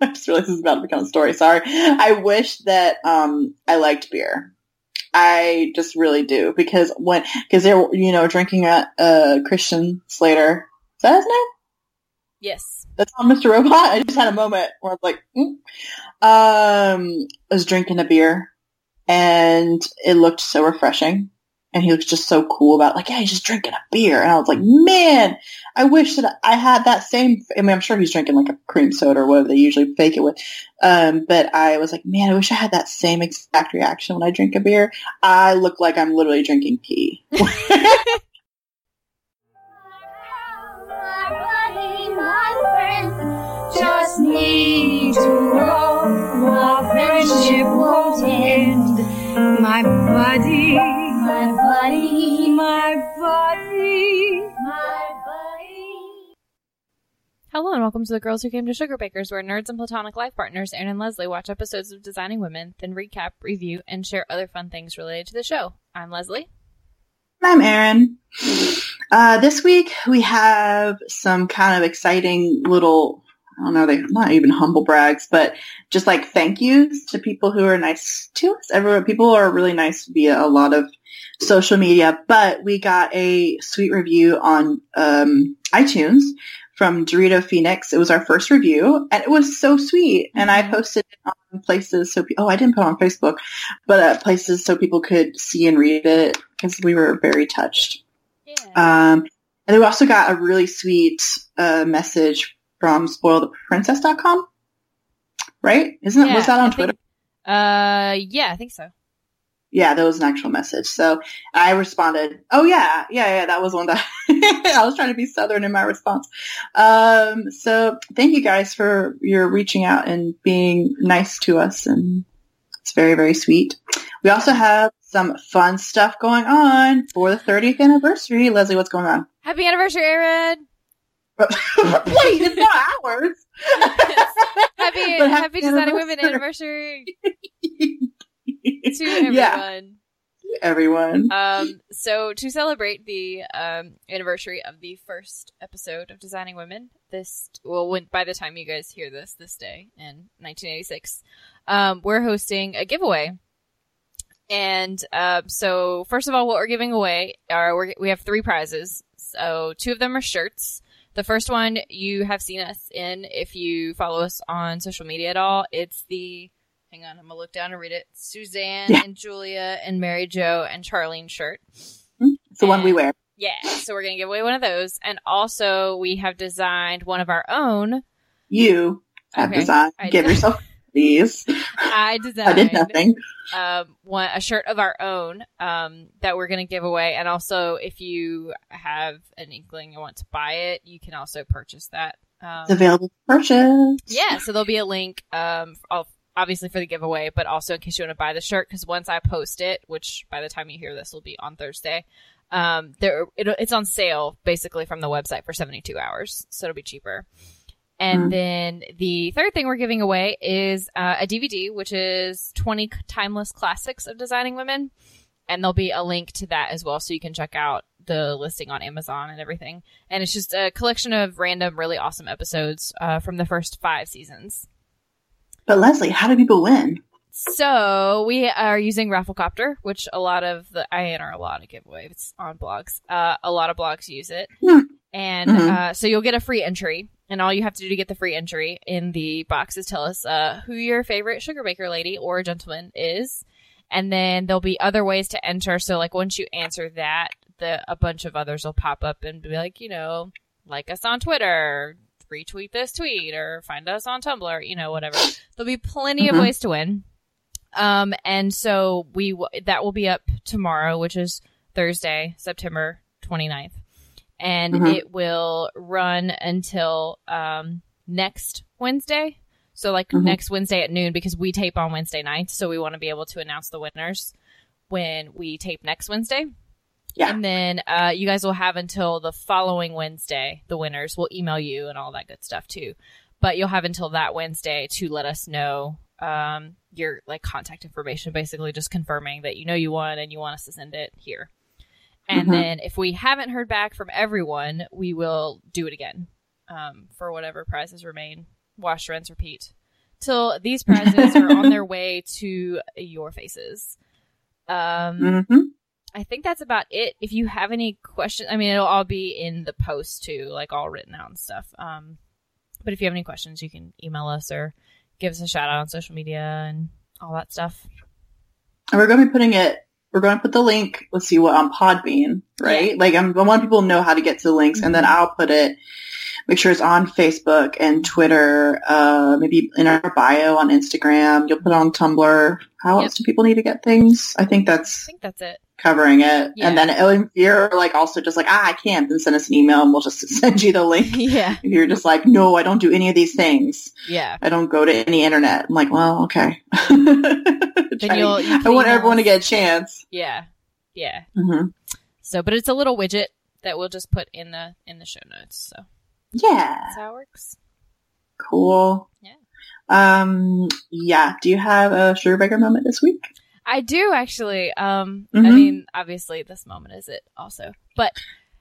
I just realized this is about to become a story. Sorry. I wish that I liked beer. I just really do, because when, because they're, you know, drinking at Christian Slater. Is that his name? Yes. That's on Mr. Robot. I just had a moment where I was like, I was drinking a beer and it looked so refreshing. And he was just so cool about, like, yeah, he's just drinking a beer. And I was like, man, I wish that I had that same. I mean, I'm sure he's drinking like a cream soda or whatever they usually fake it with. But I was like, man, I wish I had that same exact reaction when I drink a beer. I look like I'm literally drinking pee. Just need to roll. Our friendship won't end. My body. My body, my body, my body. Hello and welcome to the Girls Who Came to Sugarbakers, where nerds and platonic life partners Erin and Leslie watch episodes of Designing Women, then recap, review, and share other fun things related to the show. I'm Leslie. I'm Erin. This week we have some kind of exciting little, I don't know, they're not even humble brags, but just like thank yous to people who are nice to us. Everyone, people are really nice via a lot of social media, but we got a sweet review on iTunes from Dorito Phoenix. It was our first review, and it was so sweet. And I posted it on places so I didn't put it on Facebook, but places so people could see and read it because we were very touched. Yeah. And then we also got a really sweet message from spoiltheprincess.com, right? Isn't it? Yeah, was that on Twitter? Yeah, I think so. Yeah, that was an actual message. So I responded, oh yeah, that was one that I was trying to be Southern in my response. So thank you guys for your reaching out and being nice to us, and it's very, very sweet. We also have some fun stuff going on for the 30th anniversary. Leslie, what's going on? Happy anniversary, Erin! Wait, it's not ours. happy Designing Women anniversary to everyone. Yeah. Everyone. So to celebrate the anniversary of the first episode of Designing Women, by the time you guys hear this day in 1986, we're hosting a giveaway. And so first of all, what we're giving away are we have three prizes. So two of them are shirts. The first one you have seen us in if you follow us on social media at all. It's the, hang on, I'm going to look down and read it. Suzanne and Julia and Mary Jo and Charlene shirt. It's the one we wear. Yeah. So we're going to give away one of those. And also we have designed one of our own. You have designed. Give yourself these. I designed. I did nothing. A shirt of our own that we're going to give away. And also, if you have an inkling and want to buy it, you can also purchase that. It's available to purchase. Yeah, so there'll be a link, obviously, for the giveaway, but also in case you want to buy the shirt, because once I post it, which by the time you hear this will be on Thursday, it's on sale, basically, from the website for 72 hours, so it'll be cheaper. And then the third thing we're giving away is a DVD, which is 20 timeless classics of Designing Women. And there'll be a link to that as well, so you can check out the listing on Amazon and everything. And it's just a collection of random, really awesome episodes from the first 5 seasons. But Leslie, how do people win? So we are using Rafflecopter, which a lot of giveaways on blogs. A lot of blogs use it. Mm. And so you'll get a free entry. And all you have to do to get the free entry in the box is tell us who your favorite Sugarbaker lady or gentleman is. And then there'll be other ways to enter. So, like, once you answer that, a bunch of others will pop up and be like, you know, like us on Twitter, retweet this tweet, or find us on Tumblr, you know, whatever. There'll be plenty of ways to win. And so that will be up tomorrow, which is Thursday, September 29th. And it will run until next Wednesday. So, like, next Wednesday at noon, because we tape on Wednesday nights. So we want to be able to announce the winners when we tape next Wednesday. Yeah. And then you guys will have until the following Wednesday. The winners will email you and all that good stuff, too. But you'll have until that Wednesday to let us know your, like, contact information, basically just confirming that you know you won and you want us to send it here. And then if we haven't heard back from everyone, we will do it again for whatever prizes remain. Wash, rinse, repeat. till these prizes are on their way to your faces. I think that's about it. If you have any questions, I mean, it'll all be in the post too, like all written out and stuff. But if you have any questions, you can email us or give us a shout out on social media and all that stuff. And we're going to be putting it, we're going to put the link, let's see what, on Podbean, right? Yeah. Like, I want people to know how to get to the links, and then I'll put it, make sure it's on Facebook and Twitter, maybe in our bio on Instagram. You'll put it on Tumblr. How else do people need to get things? I think that's it. Covering it. Yeah. And then if you're like also just like, I can't, then send us an email and we'll just send you the link. Yeah. If you're just like, no, I don't do any of these things. Yeah. I don't go to any internet. I'm like, well, okay. I want everyone to get a chance. Yeah. Yeah. Mm-hmm. So, but it's a little widget that we'll just put in the show notes. So yeah. That's how it works. Cool. Yeah. Yeah. Do you have a Sugarbaker moment this week? I do, actually. I mean, obviously, this moment is it also. But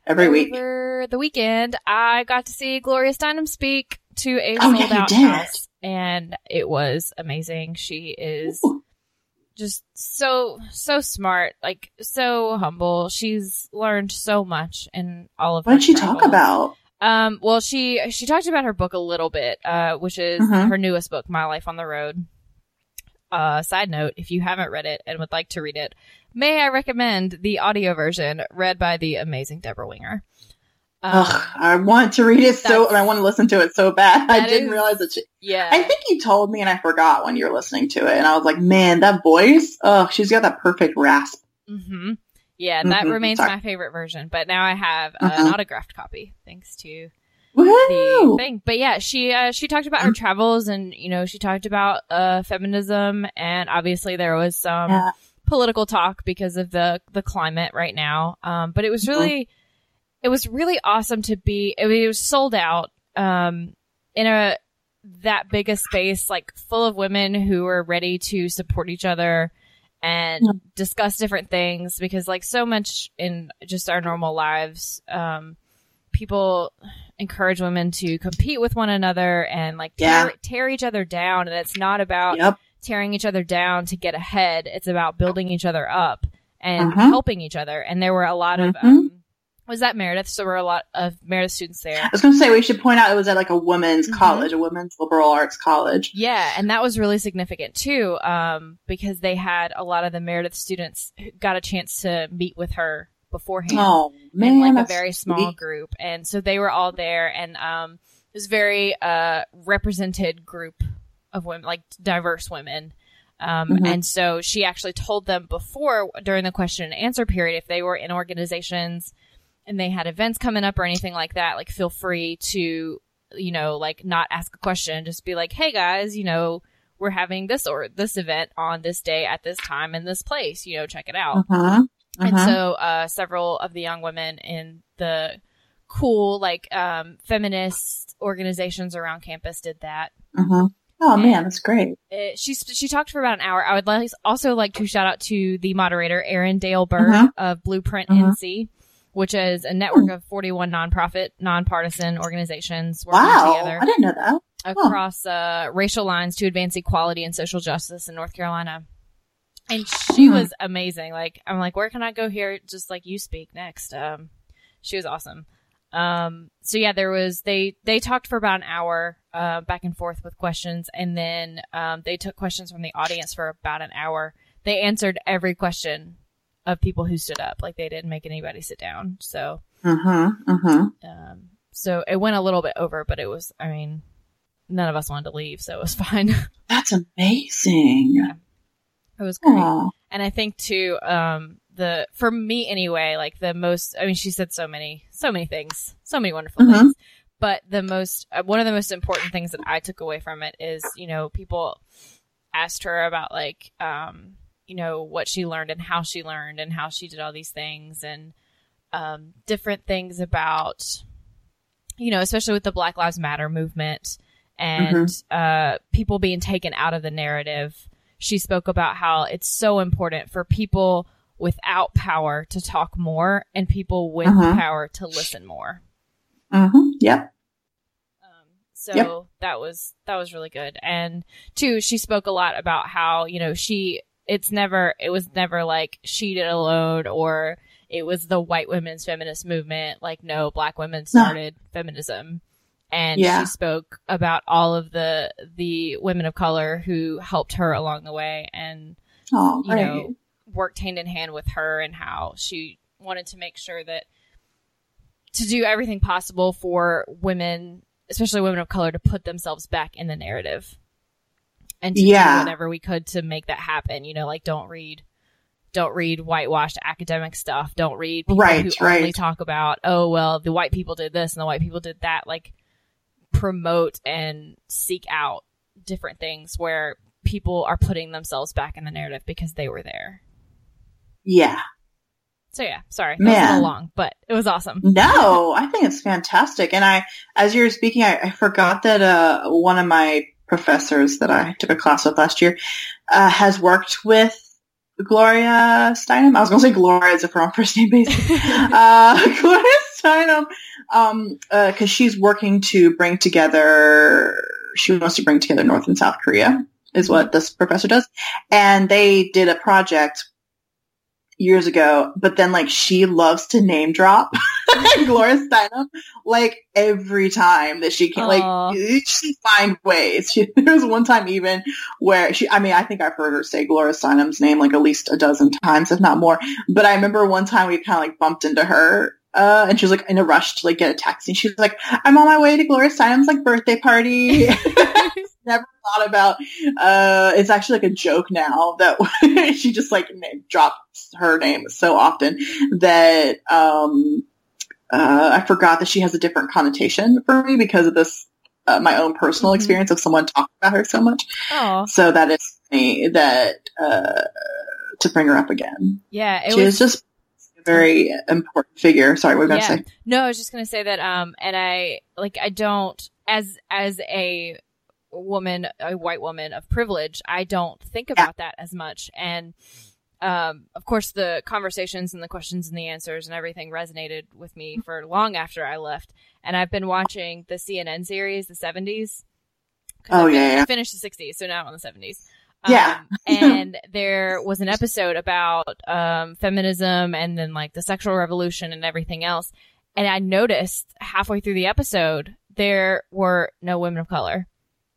every week, over the weekend, I got to see Gloria Steinem speak to a sold-out house, and it was amazing. She is just so smart, like so humble. She's learned so much in all of her travels. What did she talk about? Well, she talked about her book a little bit, which is her newest book, My Life on the Road. Side note, if you haven't read it and would like to read it, may I recommend the audio version read by the amazing Deborah Winger. I want to read it and I want to listen to it so bad. I didn't realize that I think you told me and I forgot when you were listening to it. And I was like, man, that voice, she's got that perfect rasp. Mm-hmm. Yeah, that remains my favorite version. But now I have an autographed copy, thanks to... Woo-hoo! The thing. But yeah, she talked about her travels, and you know, she talked about feminism, and obviously there was some political talk because of the climate right now. But it was really it was really awesome to be. I mean, it was sold out in that big a space, like full of women who were ready to support each other and discuss different things, because like so much in just our normal lives, people encourage women to compete with one another and like tear each other down. And it's not about tearing each other down to get ahead. It's about building each other up and helping each other. And there were a lot of, was that Meredith? So there were a lot of Meredith students there. I was going to say, we should point out it was at like a women's college, a women's liberal arts college. Yeah. And that was really significant too, because they had a lot of the Meredith students who got a chance to meet with her beforehand, in like a very small group, and so they were all there, and it was a very represented group of women, like diverse women, and so she actually told them before during the question and answer period, if they were in organizations and they had events coming up or anything like that, like feel free to, you know, like not ask a question, just be like, hey guys, you know, we're having this or this event on this day at this time in this place, you know, check it out. And so several of the young women in the cool, like, feminist organizations around campus did that. Oh, and man, that's great. She talked for about an hour. I would also like to shout out to the moderator, Erin of Blueprint NC, which is a network of 41 nonprofit, nonpartisan organizations working together. I didn't know that. Across racial lines to advance equality and social justice in North Carolina. And she was amazing. Like, I'm like, where can I go here? Just like you speak next. She was awesome. So yeah, there was, they talked for about an hour, back and forth with questions. And then, they took questions from the audience for about an hour. They answered every question of people who stood up. Like they didn't make anybody sit down. So, so it went a little bit over, but it was, I mean, none of us wanted to leave, so it was fine. That's amazing. Yeah. It was great. Aww. And I think too, for me anyway, like the most, I mean, she said so many things, so many wonderful things, but one of the most important things that I took away from it is, you know, people asked her about like, you know, what she learned and how she learned and how she did all these things and, different things about, you know, especially with the Black Lives Matter movement and, people being taken out of the narrative. She spoke about how it's so important for people without power to talk more and people with power to listen more. Yep. So that was really good. And two, she spoke a lot about how, you know, it was never like she did alone, or it was the white women's feminist movement. Like, no, black women started feminism. And she spoke about all of the women of color who helped her along the way and, worked hand in hand with her, and how she wanted to make sure that to do everything possible for women, especially women of color, to put themselves back in the narrative and to do whatever we could to make that happen. You know, like, don't read whitewashed academic stuff. Don't read people who only talk about, oh, well, the white people did this and the white people did that. Like, promote and seek out different things where people are putting themselves back in the narrative because they were there. Yeah. So, yeah, sorry. It was a little long, but it was awesome. No, I think it's fantastic. And as you were speaking, I forgot that one of my professors that I took a class with last year has worked with Gloria Steinem. I was going to say Gloria as if we're on first name basis. Gloria Steinem, because she's working to bring together. She wants to bring together North and South Korea, is what this professor does, and they did a project years ago. But then, like, she loves to name drop Gloria Steinem, like, every time that she can. Aww. Like, she find ways. There was one time even where I think I've heard her say Gloria Steinem's name like at least a dozen times, if not more. But I remember one time we kind of like bumped into her, and she was like in a rush to like get a taxi. She was like, "I'm on my way to Gloria Steinem's like birthday party." Never thought about it's actually like a joke now that she just like drops her name so often that I forgot that she has a different connotation for me because of this my own personal experience of someone talking about her so much. Oh. So that is funny that to bring her up again. Yeah, she was just a very important figure. Sorry, what were you going to say? No, I was just going to say that and I don't, as a white woman of privilege, I don't think about that as much. And of course the conversations and the questions and the answers and everything resonated with me for long after I left. And I've been watching the CNN series, the 70s. I finished the 60s, so now I'm on the 70s. And there was an episode about feminism and then like the sexual revolution and everything else. And I noticed halfway through the episode, there were no women of color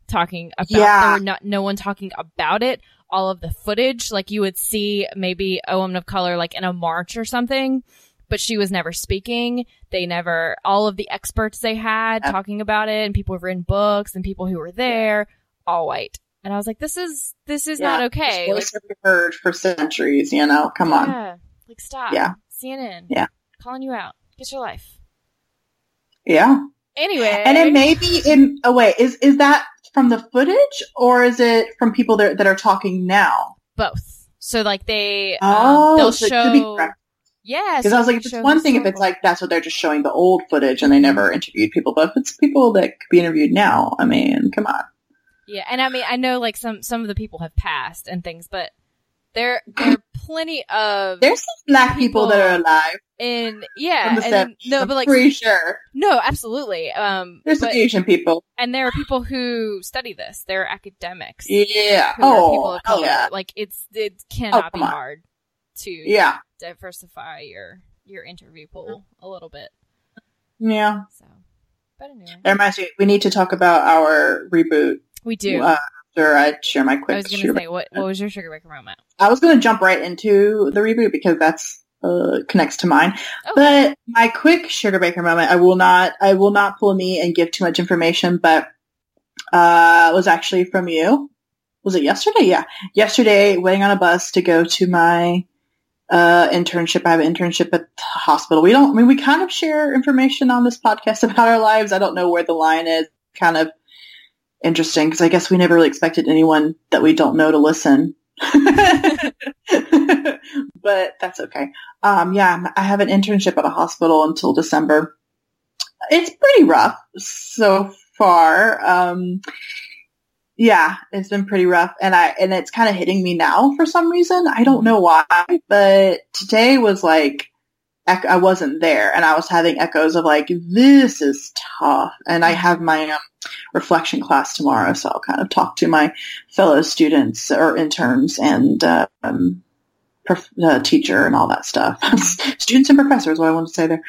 talking about no one talking about it. All of the footage, like, you would see maybe a woman of color like in a march or something, but she was never speaking. They never, all of the experts they had talking about it, and people who've written books and people who were there, all white. And I was like, this is not okay. It's like, heard for centuries, you know. Come on, like, stop. CNN, calling you out. Get your life. Anyway, and it may be in a way is that from the footage, or is it from people that are talking now? Both. So, like, they they'll so show. It could be correct. Yeah, because so I was like, if it's one thing, if it's like that's what they're just showing the old footage and they never interviewed people, but if it's people that could be interviewed now, I mean, come on. Yeah, and I mean, I know like some of the people have passed and things, but there are plenty of there's some black people that are alive. And pretty sure. No, absolutely. There's some Asian people, and there are people who study this. There are academics. Yeah. Are people of color. Yeah. Like, it cannot be hard to diversify your interview pool a little bit. Yeah. So, but anyway, that reminds me, we need to talk about our reboot. We do. After I share my quick. I was going to say, what was your Sugarbaker moment? I was going to jump right into the reboot because that's. Connects to mine. Okay. But my quick Sugarbaker moment, I will not pull me and give too much information, but was actually from you. Was it yesterday? Yeah. Yesterday, waiting on a bus to go to my internship. I have an internship at the hospital. We kind of share information on this podcast about our lives. I don't know where the line is. Kind of interesting, because I guess we never really expected anyone that we don't know to listen. But that's okay. I have an internship at a hospital until December. It's pretty rough so far. It's been pretty rough, and it's kind of hitting me now for some reason. I don't know why, but today was like I wasn't there, and I was having echoes of like, this is tough. And I have my reflection class tomorrow, so I'll kind of talk to my fellow students or interns and teacher and all that stuff. Students and professors, what I want to say there.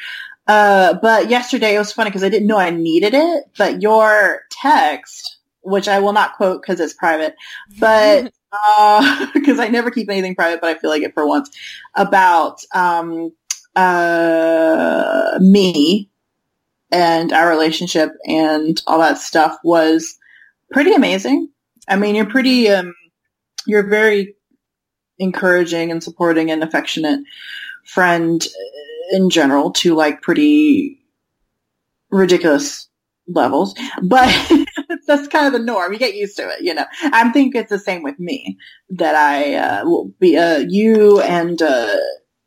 But yesterday it was funny because I didn't know I needed it, but your text, which I will not quote because it's private, but because I never keep anything private, but I feel like it for once, about me and our relationship and all that stuff was pretty amazing. I mean, you're pretty, you're very encouraging and supporting and affectionate friend in general to like pretty ridiculous levels, but that's kind of the norm. You get used to it, you know. I think it's the same with me, that I will be you and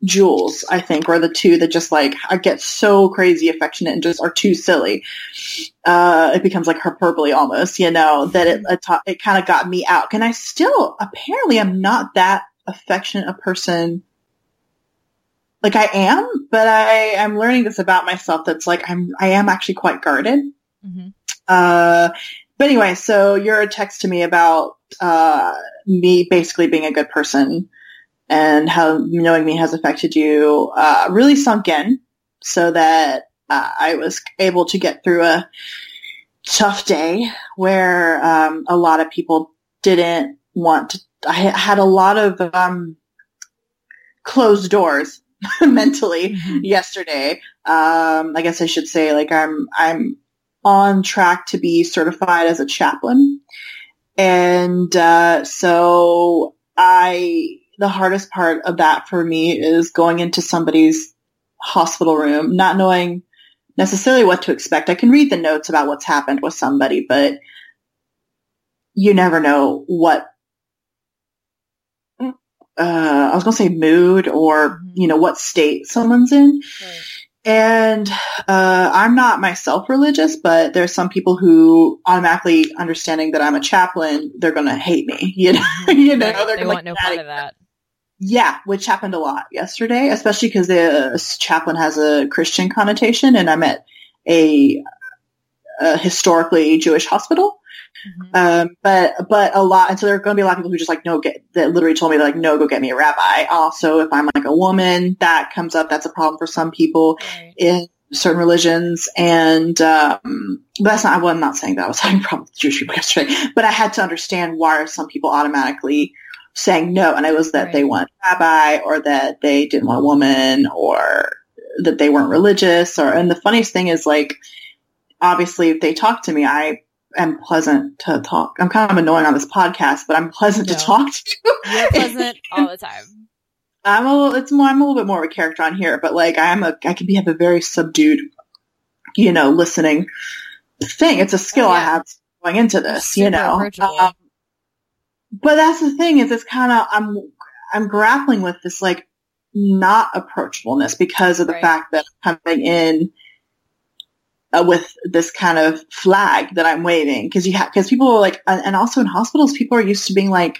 Jules, I think, are the two that just like, I get so crazy affectionate and just are too silly. It becomes like hyperbole almost, you know, that it kind of got me out. And I still, apparently I'm not that affectionate a person. Like I am, but I'm learning this about myself. That's like, I am actually quite guarded. Mm-hmm. But anyway, so your text to me about, me basically being a good person and how knowing me has affected you, really sunk in, so that, I was able to get through a tough day where, a lot of people didn't want to, I had a lot of, closed doors. Mentally, mm-hmm. yesterday, I guess I should say, like I'm on track to be certified as a chaplain, and so the hardest part of that for me is going into somebody's hospital room, not knowing necessarily what to expect. I can read the notes about what's happened with somebody, but you never know what. I was gonna say mood, or you know, what state someone's in, right. And I'm not myself religious, but there's some people who automatically, understanding that I'm a chaplain, they're gonna hate me. You know, you know, they're gonna want no part of that. Yeah, which happened a lot yesterday, especially because the chaplain has a Christian connotation, and I'm at a historically Jewish hospital. Mm-hmm. But a lot, and so there are going to be a lot of people who just like, no, that literally told me like, no, go get me a rabbi. Also, if I'm like a woman, that comes up. That's a problem for some people, right. in certain religions. And, that's not, well, I'm not saying that I was having problems with Jewish people yesterday, but I had to understand why are some people automatically saying no. And it was that, right. they want a rabbi, or that they didn't want a woman, or that they weren't religious, or, and the funniest thing is like, obviously if they talk to me, I'm pleasant to talk. I'm kind of annoying on this podcast, but I'm pleasant to talk to. You're pleasant all the time. I'm a little bit more of a character on here, but like I can have a very subdued, you know, listening thing. It's a skill I have going into this, super, you know. But that's the thing, is it's kind of, I'm grappling with this like not approachableness because of the fact that I'm coming in with this kind of flag that I'm waving, because people are like, and also in hospitals, people are used to being like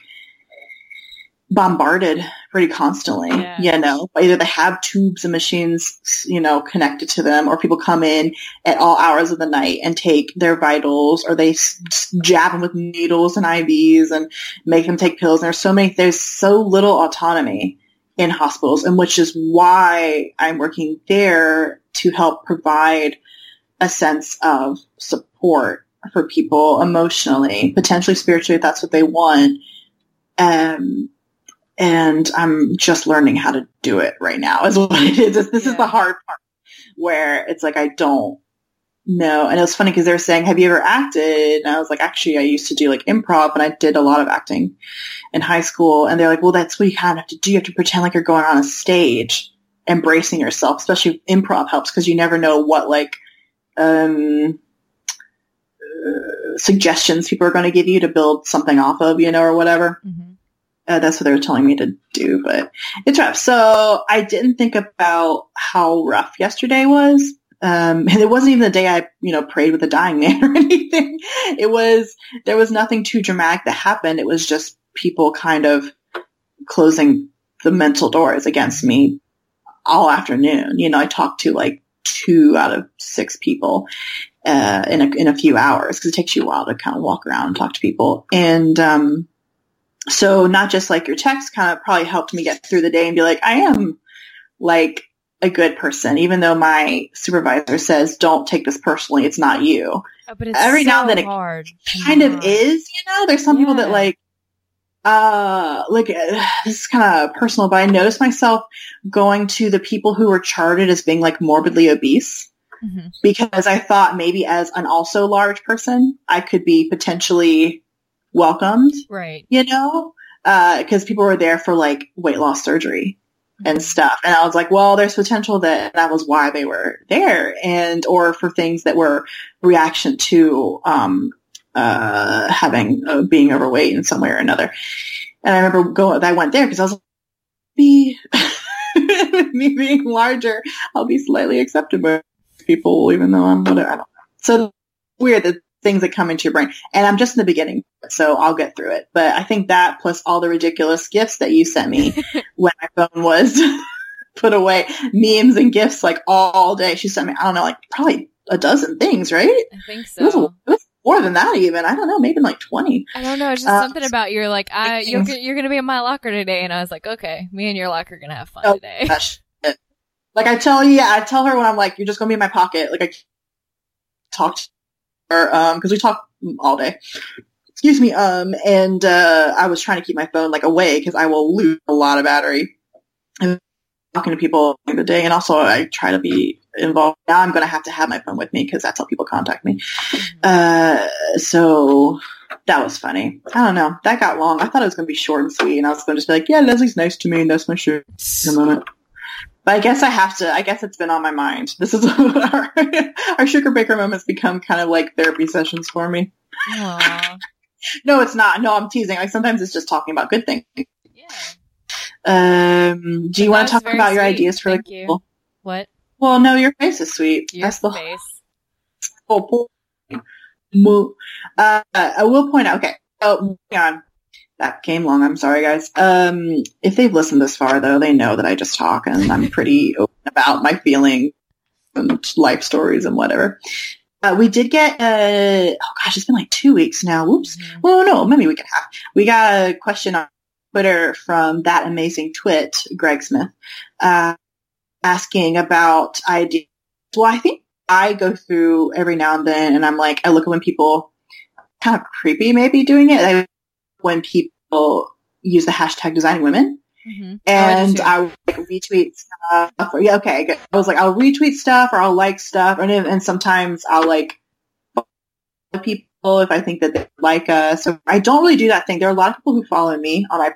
bombarded pretty constantly, you know, either they have tubes and machines, you know, connected to them, or people come in at all hours of the night and take their vitals, or they jab them with needles and IVs and make them take pills. And there's so little autonomy in hospitals, and which is why I'm working there to help provide a sense of support for people emotionally, potentially spiritually, if that's what they want. And I'm just learning how to do it right now is what it is. This is the hard part where it's like, I don't know. And it was funny because they were saying, have you ever acted? And I was like, actually, I used to do like improv, and I did a lot of acting in high school. And they're like, well, that's what you kind of have to do. You have to pretend like you're going on a stage, embracing yourself, especially improv helps, because you never know what like, suggestions people are going to give you to build something off of, you know, or whatever. Mm-hmm. That's what they were telling me to do, but it's rough. So I didn't think about how rough yesterday was. And it wasn't even the day I, you know, prayed with a dying man or anything. There was nothing too dramatic that happened. It was just people kind of closing the mental doors against me all afternoon. You know, I talked to like 2 out of 6 people in a few hours, because it takes you a while to kind of walk around and talk to people. And so not just like your text kind of probably helped me get through the day and be like, I am like a good person, even though my supervisor says, don't take this personally. It's not you. Oh, but it's every so now and then it hard. Kind yeah. of is, you know, there's some yeah. people that like this is kind of personal, but I noticed myself going to the people who were charted as being like morbidly obese. Mm-hmm. Because I thought maybe as an also large person, I could be potentially welcomed. Right. You know, because people were there for like weight loss surgery mm-hmm. and stuff. And I was like, well, there's potential that was why they were there, and or for things that were reaction to being overweight in some way or another. And I remember I went there because I was like, with me being larger, I'll be slightly acceptable. People, even though I'm whatever, I don't know. So weird, the things that come into your brain, and I'm just in the beginning, so I'll get through it. But I think that plus all the ridiculous gifts that you sent me when my phone was put away, memes and gifs like all day. She sent me, I don't know, like probably a dozen things, right? I think so. It was more than that even. I don't know, maybe like 20. I don't know. It's just something about you're like, you're going to be in my locker today, and I was like, okay, me and your locker are going to have fun today. Gosh. Like I tell her when I'm like, you're just gonna be in my pocket. Like I talk to her, because we talk all day. Excuse me. And I was trying to keep my phone like away because I will lose a lot of battery. And talking to people during the day, and also I try to be involved. Now I'm gonna have to have my phone with me because that's how people contact me. So that was funny. I don't know. That got long. I thought it was gonna be short and sweet, and I was gonna just be like, yeah, Leslie's nice to me, and that's my shirt in a moment. But I guess I have to. I guess it's been on my mind. This is our Sugarbaker moments become kind of like therapy sessions for me. Aww. No, it's not. No, I'm teasing. Like sometimes it's just talking about good things. Yeah. Do you want to talk about your ideas for the people? What? Well, no, your face is sweet. That's the face. Oh, I will point out. Okay. Oh, moving on. That came long. I'm sorry, guys. If they've listened this far, though, they know that I just talk, and I'm pretty open about my feelings and life stories and whatever. We did get it's been like 2 weeks now. Whoops. Mm-hmm. Well, no, maybe we can have. We got a question on Twitter from that amazing twit, Greg Smith, asking about ideas. Well, I think I go through every now and then, and I'm like, I look at when people kind of creepy, maybe doing it. When people use the hashtag Designing Women, mm-hmm. and I would like, retweet stuff. Or, yeah, okay. I was like, I'll retweet stuff or I'll like stuff, and sometimes I'll like people if I think that they like us. So I don't really do that thing. There are a lot of people who follow me on my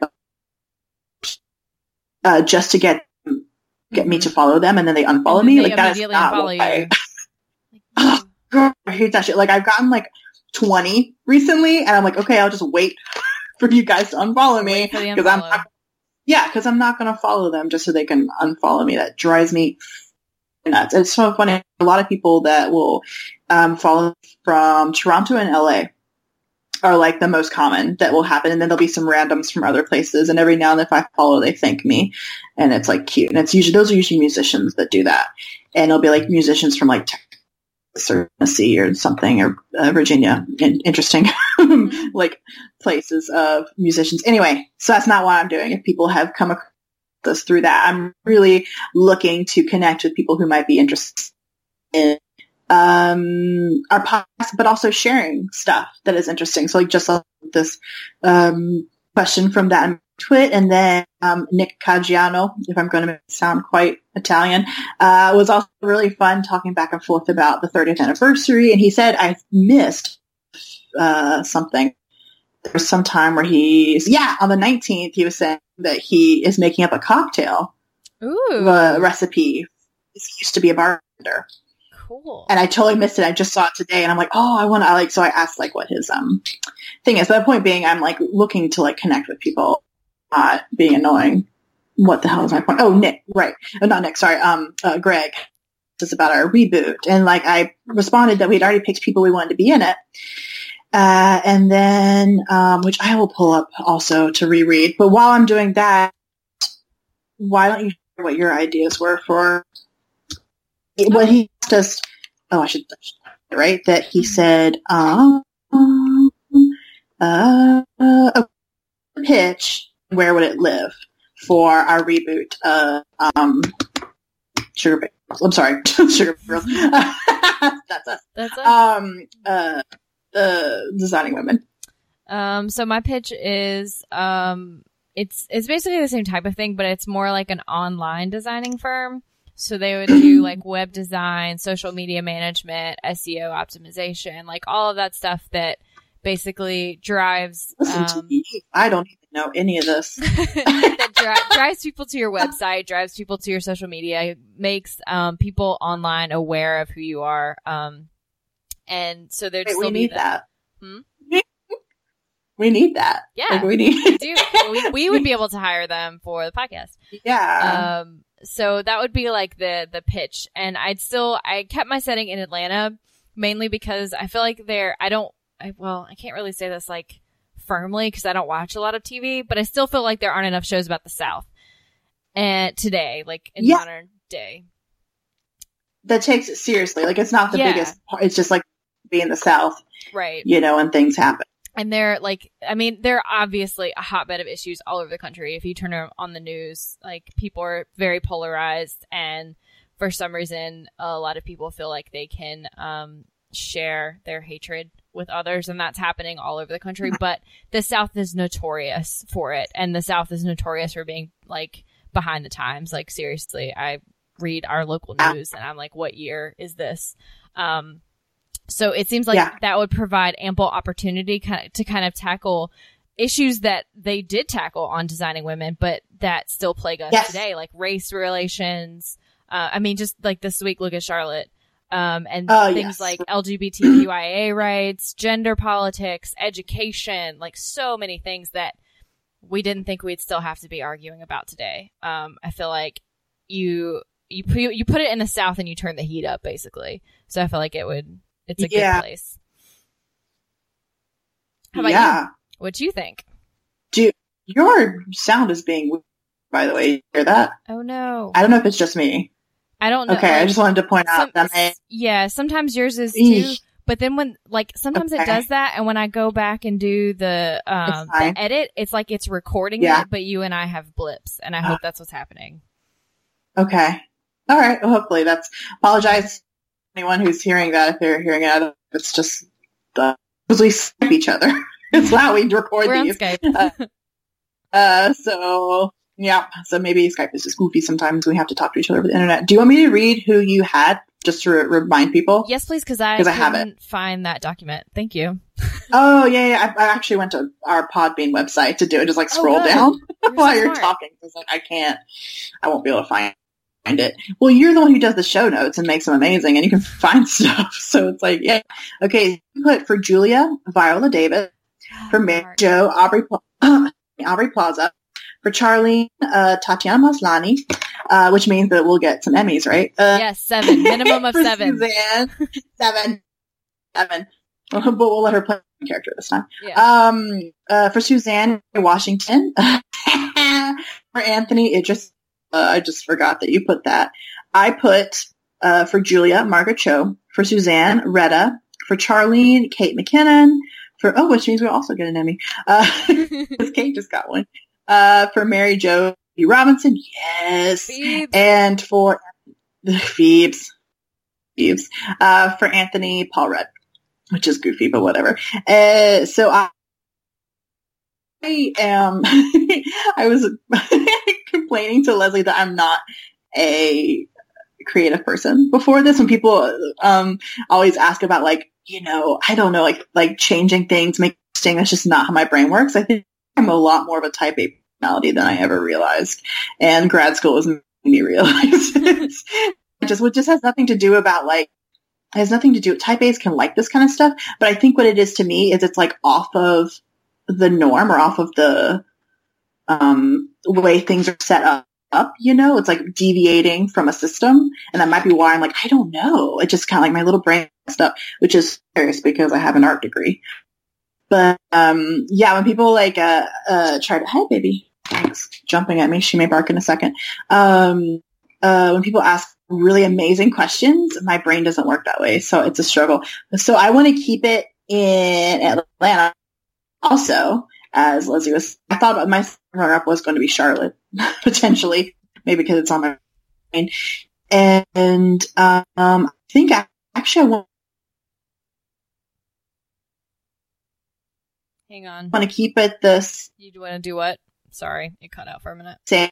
just to get me to follow them, and then they unfollow me. Like that is not what I. Oh, girl, I hate that shit. Like I've gotten like 20 recently, and I'm like, okay, I'll just wait for you guys to unfollow me because I'm not going to follow them just so they can unfollow me. That drives me nuts. It's so funny. A lot of people that will follow from Toronto and LA are like the most common that will happen, and then there'll be some randoms from other places. And every now and then, if I follow, they thank me, and it's like cute. And it's usually musicians that do that, and it'll be like musicians from like Tennessee or something, or Virginia, interesting like places of musicians. Anyway, so that's not what I'm doing. If people have come across us through that, I'm really looking to connect with people who might be interested in our podcast, but also sharing stuff that is interesting. So like just like this question from that twit, and then Nick Caggiano, if I'm going to sound quite Italian, was also really fun talking back and forth about the 30th anniversary. And he said, I missed something. There was some time where on the 19th, he was saying that he is making up a cocktail recipe. He used to be a bartender. Cool. And I totally missed it. I just saw it today, and I'm like, oh, I want to so I asked like what his thing is. But the point being, I'm like looking to like connect with people, not being annoying. What the hell is my point? Oh, Nick, right? Oh, not Nick. Sorry. Greg. This is about our reboot, and like I responded that we'd already picked people we wanted to be in it, and then which I will pull up also to reread. But while I'm doing that, why don't you what your ideas were for what he asked us. Oh, I should, right? That he said, a pitch, where would it live for our reboot of Sugarbakers? I'm sorry, Sugarbakers. That's us. That's us. Designing Women. So my pitch is, it's basically the same type of thing, but it's more like an online designing firm. So they would do like web design, social media management, SEO optimization, like all of that stuff that basically drives. Listen to me. I don't even know any of this. That drives people to your website, drives people to your social media, makes people online aware of who you are. And so there'd still be that. We need that. Yeah, like we do. We would be able to hire them for the podcast. Yeah. So that would be like the pitch, and I kept my setting in Atlanta mainly because I feel like I can't really say this like firmly because I don't watch a lot of TV, but I still feel like there aren't enough shows about the South and today, like in modern day, that takes it seriously. Like it's not the biggest part. It's just like being the South, right? You know, and things happen. And they're obviously a hotbed of issues all over the country. If you turn on the news, like people are very polarized, and for some reason, a lot of people feel like they can share their hatred with others, and that's happening all over the country. But the South is notorious for it, and the South is notorious for being like behind the times. Like seriously, I read our local news, and I'm like, what year is this? So it seems like that would provide ample opportunity to kind of tackle issues that they did tackle on Designing Women, but that still plague us today, like race relations. Just like this week, look at Charlotte, and things like LGBTQIA rights, gender politics, education, like so many things that we didn't think we'd still have to be arguing about today. I feel like you put it in the South and you turn the heat up, basically. So I feel like it would. It's a good place. How about you? What do you think? Dude, your sound is being weird, by the way. You hear that? Oh, no. I don't know if it's just me. I don't know. Okay, I just wanted to point out that sometimes yours is too. But then when, like, sometimes it does that. And when I go back and do the edit, it's like it's recording it, but you and I have blips. And I hope that's what's happening. Okay. All right. Well, hopefully that's. Apologize. Anyone who's hearing that, if they're hearing it, it's just because we Skype each other. It's how we record these. We're on Skype. So maybe Skype is just goofy sometimes. We have to talk to each other over the internet. Do you want me to read who you had just to remind people? Yes, please, because I haven't find that document. Thank you. Oh yeah. I actually went to our Podbean website to do it. Just like scroll down while you're talking. It's like I won't be able to find it. Well, you're the one who does the show notes and makes them amazing, and you can find stuff. So it's like, yeah. Okay, put for Julia, Viola Davis, for Margaret Cho, Aubrey Plaza, for Charlene, Tatiana Maslany, which means that we'll get some Emmys, right? Yes, 7. Minimum of 7. Suzanne, 7. But we'll let her play the character this time. Yeah. For Suzanne Washington, for Anthony Idris. I just forgot that you put that. I put for Julia, Margaret Cho, for Suzanne, Retta, for Charlene, Kate McKinnon, for which means we'll also get an Emmy. Because Kate just got one. For Mary Jo B. Robinson, yes. Phoebes. And for the Phoebes. For Anthony Paul Rudd, which is goofy, but whatever. So I am. I was complaining to Leslie that I'm not a creative person before this. When people always ask about, like, you know, I don't know, like changing things, making things. That's just not how my brain works. I think I'm a lot more of a type A personality than I ever realized, and grad school is making me realize this. It just has nothing to do about like. Has nothing to do. Type A's can like this kind of stuff, but I think what it is to me is it's like off of the norm or off of the way things are set up, you know, it's like deviating from a system. And that might be why I'm like, I don't know. It just kind of like my little brain messed up, which is serious because I have an art degree. But, when people like, try to, hi baby, dog's jumping at me. She may bark in a second. When people ask really amazing questions, my brain doesn't work that way. So it's a struggle. So I want to keep it in Atlanta. Also, as Leslie was, I thought my runner-up was going to be Charlotte, potentially, maybe because it's on my brain. And I think I want Hang on. Want to keep it this. You want to do what? Sorry, it cut out for a minute. Same.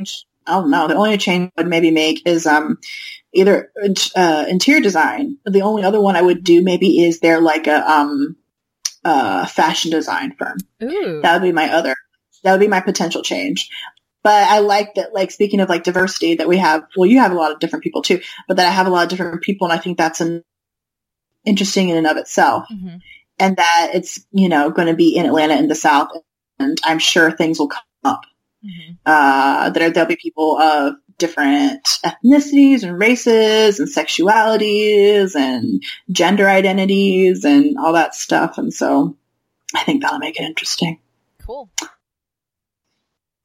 I don't know. The only change I would maybe make is either interior design. The only other one I would do maybe is they're like a fashion design firm. Ooh. That would be my potential change. But I like that, like, speaking of, like, diversity that we have, well, you have a lot of different people too, but that I have a lot of different people, and I think that's interesting in and of itself. Mm-hmm. And that it's, you know, going to be in Atlanta in the South, and I'm sure things will come up. Mm-hmm. There'll be people of different ethnicities and races and sexualities and gender identities and all that stuff. And so I think that'll make it interesting. Cool.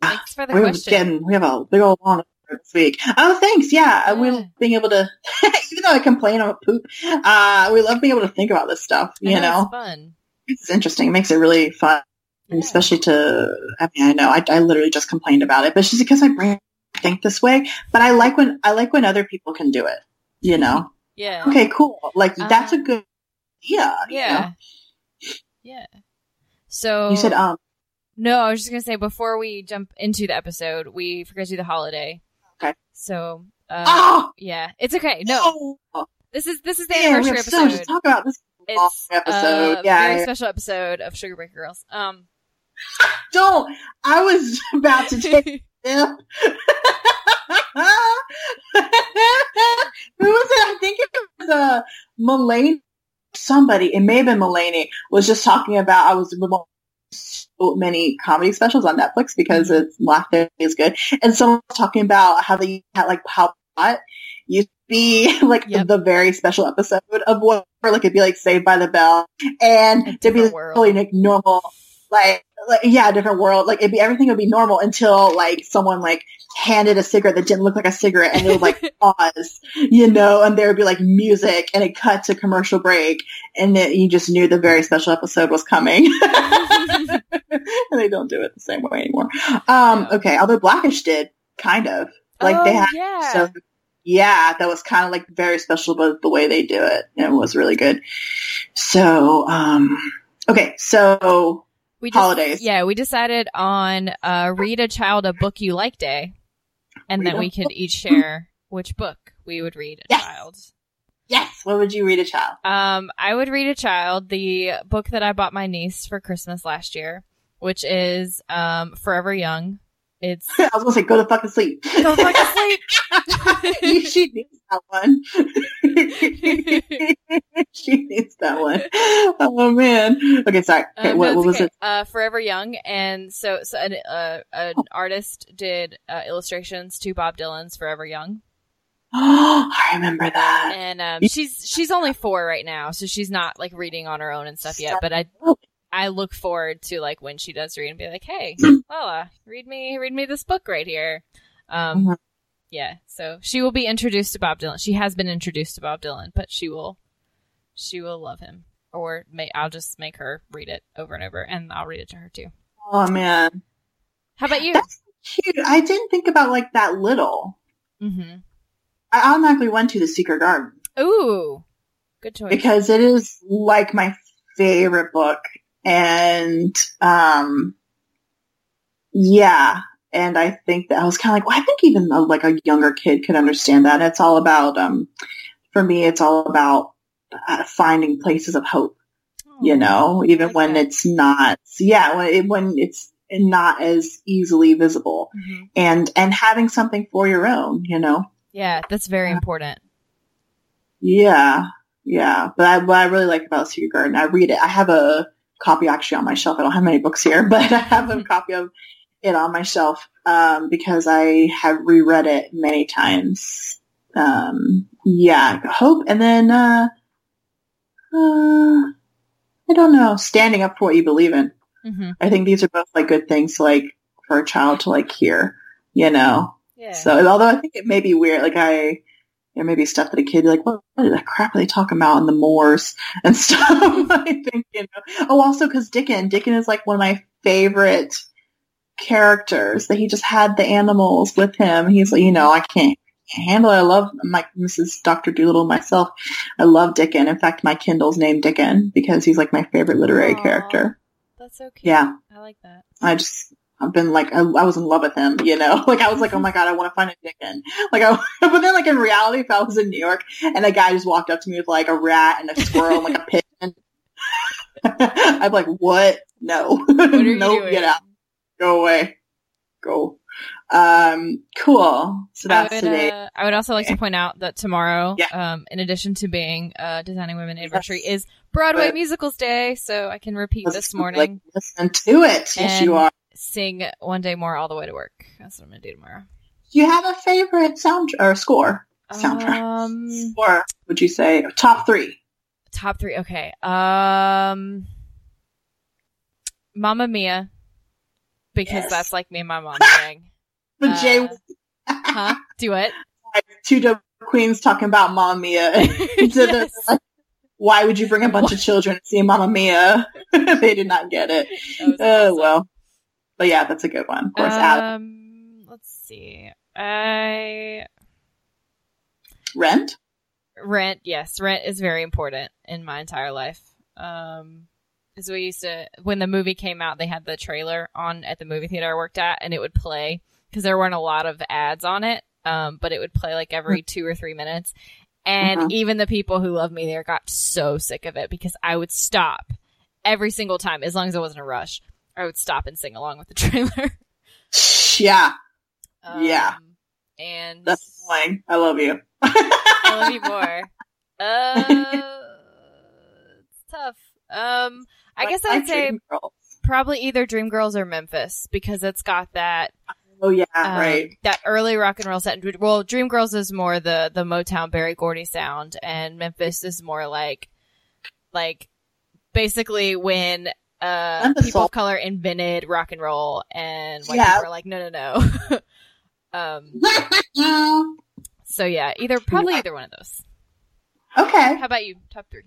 Thanks for the question. We have a big old long this week. Oh, thanks. Yeah. We love being able to, even though I complain about poop, we love being able to think about this stuff, you know? It's fun. It's interesting. It makes it really fun. Yeah. Especially I literally just complained about it, but it's just because my brain think this way, but I like when other people can do it, you know? Yeah. Okay, cool. Like, that's a good idea. Yeah. You know? Yeah. So. You said, No, I was just going to say, before we jump into the episode, we forgot to do the holiday. Okay. So, yeah, it's okay. No. Oh. This is the anniversary episode. So just talk about this. It's episode. Very special episode of Sugarbaker Girls. I was about to take a sip. Who was it? I think it was Mulaney. Somebody, it may have been Mulaney, was just talking about, I was so many comedy specials on Netflix because it's Laugh Therapy is good. And someone was talking about how they had, like, how hot used to be, like, the very special episode of whatever, like, it'd be like Saved by the Bell, and there'd be totally like normal, like different world, like it'd be, everything would be normal until, like, someone, like, handed a cigarette that didn't look like a cigarette, and it would, like, pause, you know, and there would be, like, music, and it cut to commercial break, and you just knew the very special episode was coming. And they don't do it the same way anymore. Okay, although Black-ish did, kind of, like, they had, so yeah, that was kind of, like, very special, but the way they do it, it was really good. So, okay, so holidays. Yeah, we decided on Read a Child a Book You Like Day, and then we could each share which book we would read a child. Yes! What would you read a child? I would read a child the book that I bought my niece for Christmas last year, which is Forever Young. It's I was going to say, go to fucking sleep. Go to fucking sleep! She needs that one. She needs that one. Oh, man. Okay, sorry. Okay, what was it? Forever Young. And so an artist did illustrations to Bob Dylan's Forever Young. Oh, I remember that. And she's only 4 right now, so she's not, like, reading on her own and stuff yet, but I look forward to, like, when she does read and be like, hey, Lala, read me this book right here. Yeah, so she will be introduced to Bob Dylan. She has been introduced to Bob Dylan, but she will love him. Or I'll just make her read it over and over, and I'll read it to her too. Oh, man. How about you? That's cute. I didn't think about, like, that little. Mm-hmm. I automatically went to The Secret Garden. Ooh, good choice. Because it is, like, my favorite book. And, yeah. And I think that I was kind of like, well, I think even though, like, a younger kid could understand that. It's all about, for me, it's all about finding places of hope, you know, even when it's not, when it's not as easily visible, and having something for your own, you know? Yeah, that's very important. Yeah. But what I really like about Secret Garden, I read it. I have a copy actually on my shelf. I don't have many books here, but I have a copy of it on my shelf because I have reread it many times. Hope. And then, I don't know, standing up for what you believe in. Mm-hmm. I think these are both, like, good things to, like, for a child to like hear, you know? Yeah. So although I think it may be weird, like there may be stuff that a kid like, what is that crap they talk about in the Moors and stuff? I think, you know. Oh, also because Dickens is like one of my favorite characters, that he just had the animals with him. He's like, you know, I can't handle it. I love my Mrs. Dr. Doolittle myself. I love Dickens. In fact, my Kindle's named Dickens because he's like my favorite literary character. That's okay. Yeah, I like that. I've been like, I was in love with him, you know? Like, I was like, oh my God, I want to find a Dickens. Like, but then like in reality, if I was in New York and a guy just walked up to me with like a rat and a squirrel and like a pigeon, I'd be like, what? No. What are you doing? Get out. Go away. Go. Cool. So that's today. I would also like to point out that tomorrow, in addition to being Designing Women in Retreat, is Broadway Musicals Day. So I can repeat this morning. Like, listen to it. Yes, you are. Sing One Day More all the way to work. That's what I'm gonna do tomorrow. Do you have a favorite soundtrack? Or would you say top three? Top three. Okay. Mamma Mia, because that's like me and my mom saying. But Jay, do it. Two dope queens talking about Mamma Mia. Yes. Like, why would you bring a bunch of children to see Mamma Mia? They did not get it. Oh awesome. Well. But yeah, that's a good one. Of course, let's see. Rent, yes. Rent is very important in my entire life. Because we used to, when the movie came out, they had the trailer on at the movie theater I worked at, and it would play, because there weren't a lot of ads on it, but it would play like every 2 or 3 minutes. And even the people who loved me there got so sick of it, because I would stop every single time, as long as it wasn't a rush. I would stop and sing along with the trailer. Yeah. And that's fine. I love you. I love you more. It's tough. I guess I'd say probably either Dreamgirls or Memphis, because it's got that. Oh yeah, right. That early rock and roll set. Well, Dreamgirls is more the Motown Berry Gordy sound, and Memphis is more like basically when people of color invented rock and roll, and white people were like, no. So yeah, either one of those. Okay. How about you? Top three.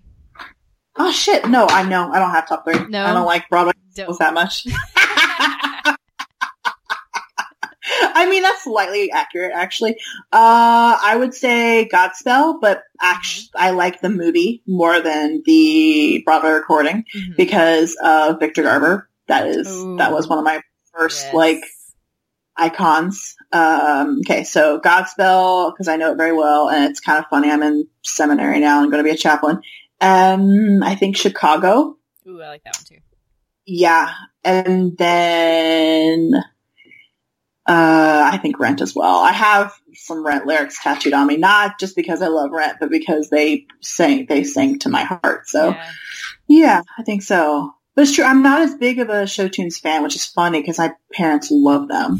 Oh shit! No, I know I don't have top three. No, I don't like Broadway that much. I mean, that's slightly accurate, actually. I would say Godspell, but actually, I like the movie more than the Broadway recording because of Victor Garber. That was one of my first like icons. Okay, so Godspell, because I know it very well, and it's kind of funny. I'm in seminary now. I'm going to be a chaplain. I think Chicago. Ooh, I like that one too. Yeah, and then. I think Rent as well. I have some Rent lyrics tattooed on me, not just because I love Rent, but because they sang to my heart. So yeah, I think so. But it's true. I'm not as big of a show tunes fan, which is funny because my parents love them.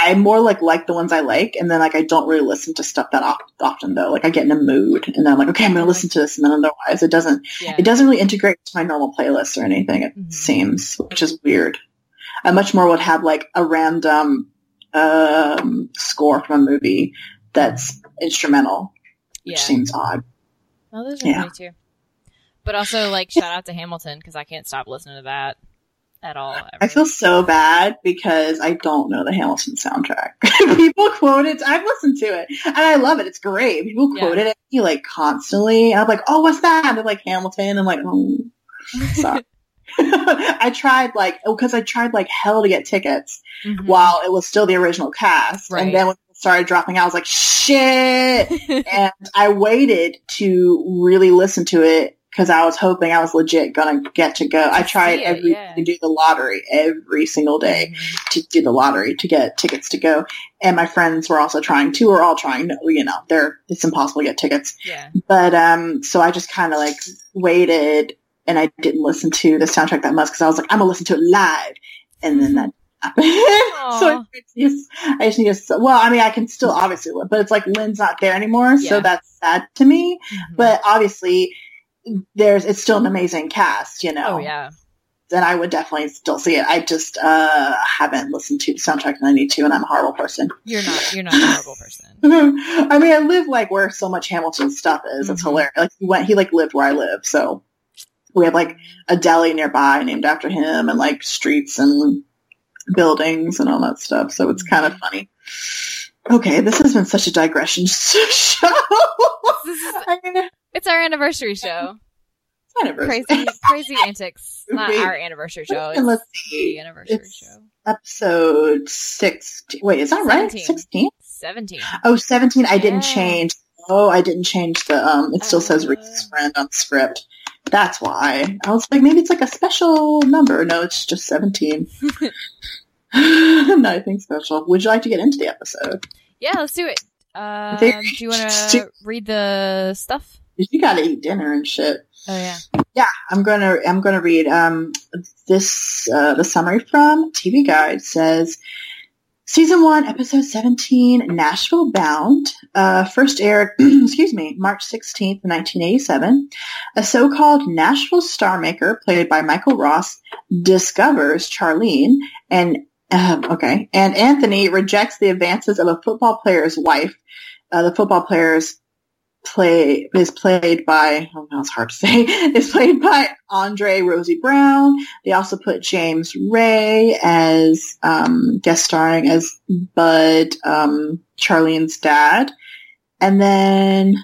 I more like the ones I like. And then like, I don't really listen to stuff that often though. Like I get in a mood and then I'm like, okay, I'm going to listen to this. And then otherwise it doesn't really integrate to my normal playlist or anything. It seems, which is weird. I much more would have like a random score from a movie that's instrumental, which seems odd. Well, those are me too. But also, like, shout out to Hamilton, because I can't stop listening to that at all. I feel so bad because I don't know the Hamilton soundtrack. People quote it. I've listened to it, and I love it. It's great. People quote it at me like constantly. And I'm like, oh, what's that? And they're like, Hamilton. I'm like, oh, sorry. I tried like hell to get tickets while it was still the original cast. Right. And then when it started dropping out, I was like, shit. And I waited to really listen to it because I was hoping I was legit going to get to go. I tried to do the lottery every single day to do the lottery to get tickets to go. And my friends were also trying to, we're all trying to, you know, it's impossible to get tickets. Yeah. But, so I just kind of like waited. And I didn't listen to the soundtrack that much because I was like, I'm going to listen to it live. And then that happened. So I just need to, well, I mean, I can still obviously, but it's like Lynn's not there anymore. Yeah. So that's sad to me. Mm-hmm. But obviously, it's still an amazing cast, you know? Oh, yeah. then I would definitely still see it. I just haven't listened to soundtrack 92, and I'm a horrible person. You're not a horrible person. I mean, I live like where so much Hamilton stuff is. Mm-hmm. It's hilarious. Like he lived where I live, so we have like a deli nearby named after him, and like streets and buildings and all that stuff. So it's kind of funny. Okay, this has been such a digression show. It's our anniversary show. Anniversary. Crazy antics. Not our anniversary show. It's let's see. The anniversary show. Episode 16. Wait, is that 17. Right? 16? 17. Oh, 17. Yeah. I didn't change the it still says Reese's friend on script. That's why. I was like, maybe it's like a special number. No, it's just 17. Nothing special. Would you like to get into the episode? Yeah, let's do it. Do you want to read the stuff? You gotta eat dinner and shit. Oh yeah. Yeah, I'm gonna read this the summary from TV Guide says Season 1, Episode 17, Nashville Bound, first aired, March 16th, 1987. A so-called Nashville star maker, played by Michael Ross, discovers Charlene, and Anthony rejects the advances of a football player's wife. The football player's is played by Andre Rosey Brown. They also put James Ray as guest starring as Bud, Charlene's dad. And then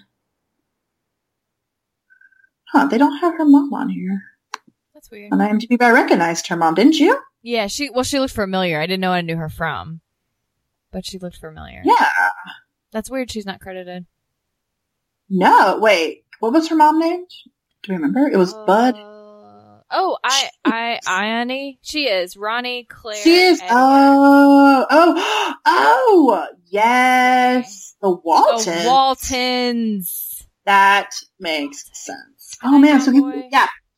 they don't have her mom on here. That's weird. On IMDb, I recognized her mom, didn't you? Yeah, she looked familiar. I didn't know I knew her from. But she looked familiar. Yeah. That's weird she's not credited. No, wait. What was her mom named? Do you remember? It was Bud. Oh, Ione. She is Ronnie Claire. She is. Edward. Oh, yes. The Waltons. That makes sense. Oh man, so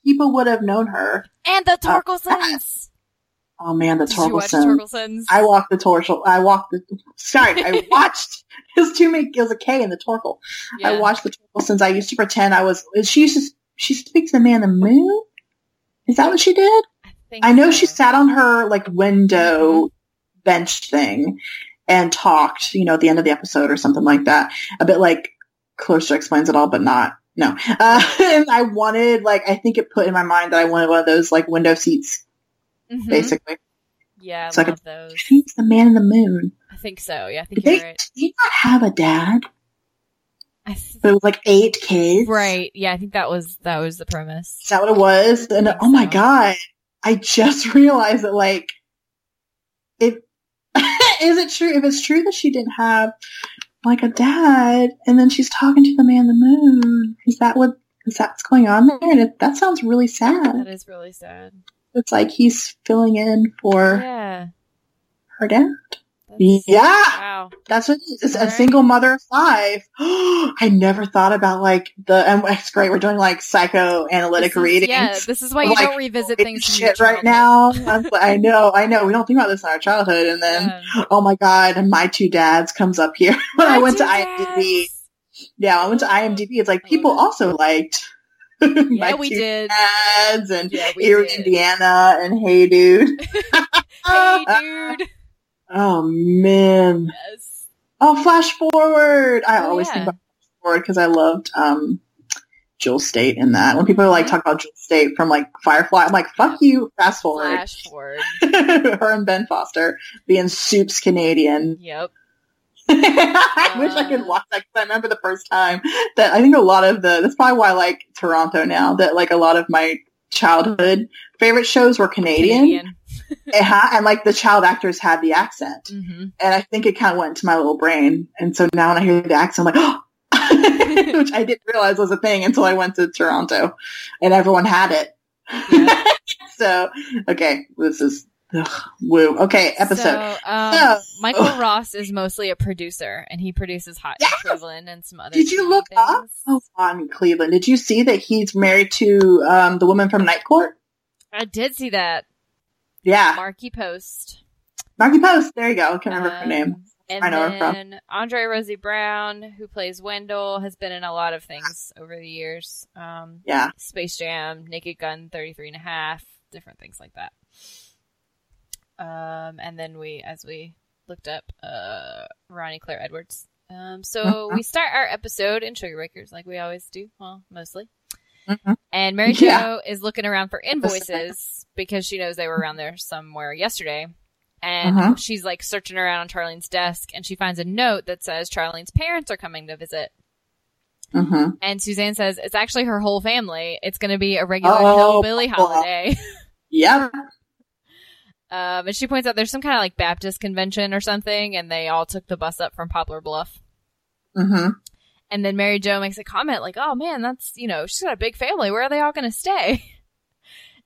people would have known her. And the Torkelsons. Oh man, the Torkelsons. I watched. There's too many. It was a K in the Torkel. Yeah. I watched the Torkel since I used to pretend I was. She speaks the Man in the Moon. Is that what she did? I know she sat on her like window bench thing and talked. You know, at the end of the episode or something like that. A bit like Closer explains it all, but not. No. And I wanted I think it put in my mind that I wanted one of those like window seats. Mm-hmm. Basically. Yeah, so I love those. She's the Man in the Moon. I think so. Yeah, I think you're right. Did he not have a dad? It was like 8 kids. Right. Yeah, I think that was the premise. Is that what it was? And oh my god, I just realized that if it's true that she didn't have like a dad, and then she's talking to the Man in the Moon. Is that what's going on there? And that sounds really sad. That is really sad. It's like he's filling in for her dad. Wow. That's what it is. It's a single mother of 5. I never thought about and it's great. We're doing psychoanalytic readings. Yeah, this is why you don't revisit things shit right now. I know. We don't think about this in our childhood. And then, oh my god, and My Two Dads comes up here when I went to IMDb. Yeah, I went to IMDb. It's like people also liked. Yeah, we did. Ads and Erie, Indiana, and Hey Dude. Hey Dude. Oh man. Yes. Oh, Flash Forward. I always think about Flash Forward because I loved Jewel Staite in that. When people talk about Jewel Staite from Firefly, I'm like, fuck you, Flash Forward. Flash Forward. Her and Ben Foster being Soup's Canadian. Yep. I wish I could watch that because I remember the first time that I think a lot of that's probably why I like Toronto now, that like a lot of my childhood favorite shows were Canadian. And the child actors had the accent. Mm-hmm. And I think it kind of went into my little brain. And so now when I hear the accent, I'm like, oh! Which I didn't realize was a thing until I went to Toronto and everyone had it. Yeah. So, okay, this is... Ugh, woo. Okay, episode. Michael Ross is mostly a producer, and he produces Hot in Cleveland and some other. Did you look things up? Oh, on Cleveland. Did you see that he's married to the woman from Night Court? I did see that. Yeah, Marky Post. There you go. I can't remember her name. And I know her from Andre Rosey Brown, who plays Wendell, has been in a lot of things over the years. Space Jam, Naked Gun, 33 and a Half. different things like that. And then we, as we looked up, Ronnie Claire Edwards. So we start our episode in Sugarbakers like we always do. Well, mostly. And Mary Jo is looking around for invoices because she knows they were around there somewhere yesterday. And she's like searching around on Charlene's desk, and she finds a note that says Charlene's parents are coming to visit. And Suzanne says it's actually her whole family. It's going to be a regular hillbilly holiday. Yeah. And she points out there's some kind of like Baptist convention or something, and they all took the bus up from Poplar Bluff. And then Mary Jo makes a comment like, oh man, that's, you know, she's got a big family. Where are they all going to stay?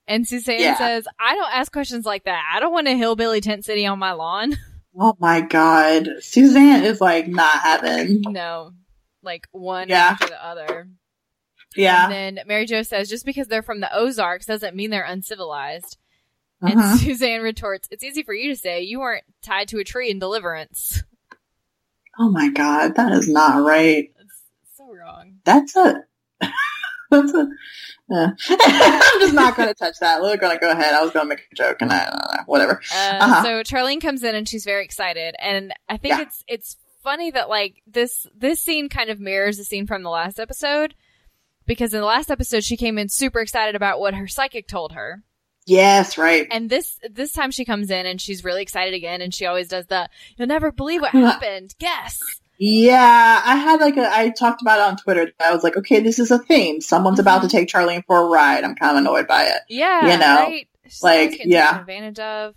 And Suzanne says, I don't ask questions like that. I don't want a hillbilly tent city on my lawn. Oh my God. Suzanne is like not having. No. Like one after the other. Yeah. And then Mary Jo says, just because they're from the Ozarks doesn't mean they're uncivilized. And Suzanne retorts, it's easy for you to say. You weren't tied to a tree in Deliverance. Oh my God. That is not right. It's so wrong. I'm just not going to touch that. We're going to go ahead. I was going to make a joke, and I whatever. So Charlene comes in, and she's very excited. And I think it's funny that like this scene kind of mirrors the scene from the last episode, because in the last episode she came in super excited about what her psychic told her. Yes, right. And this time she comes in and she's really excited again, and she always does the "You'll never believe what happened." Guess. Yeah, I had I talked about it on Twitter. I was like, okay, this is a theme. Someone's about to take Charlene for a ride. I'm kind of annoyed by it. Yeah, you know, right? She's like, taken advantage of.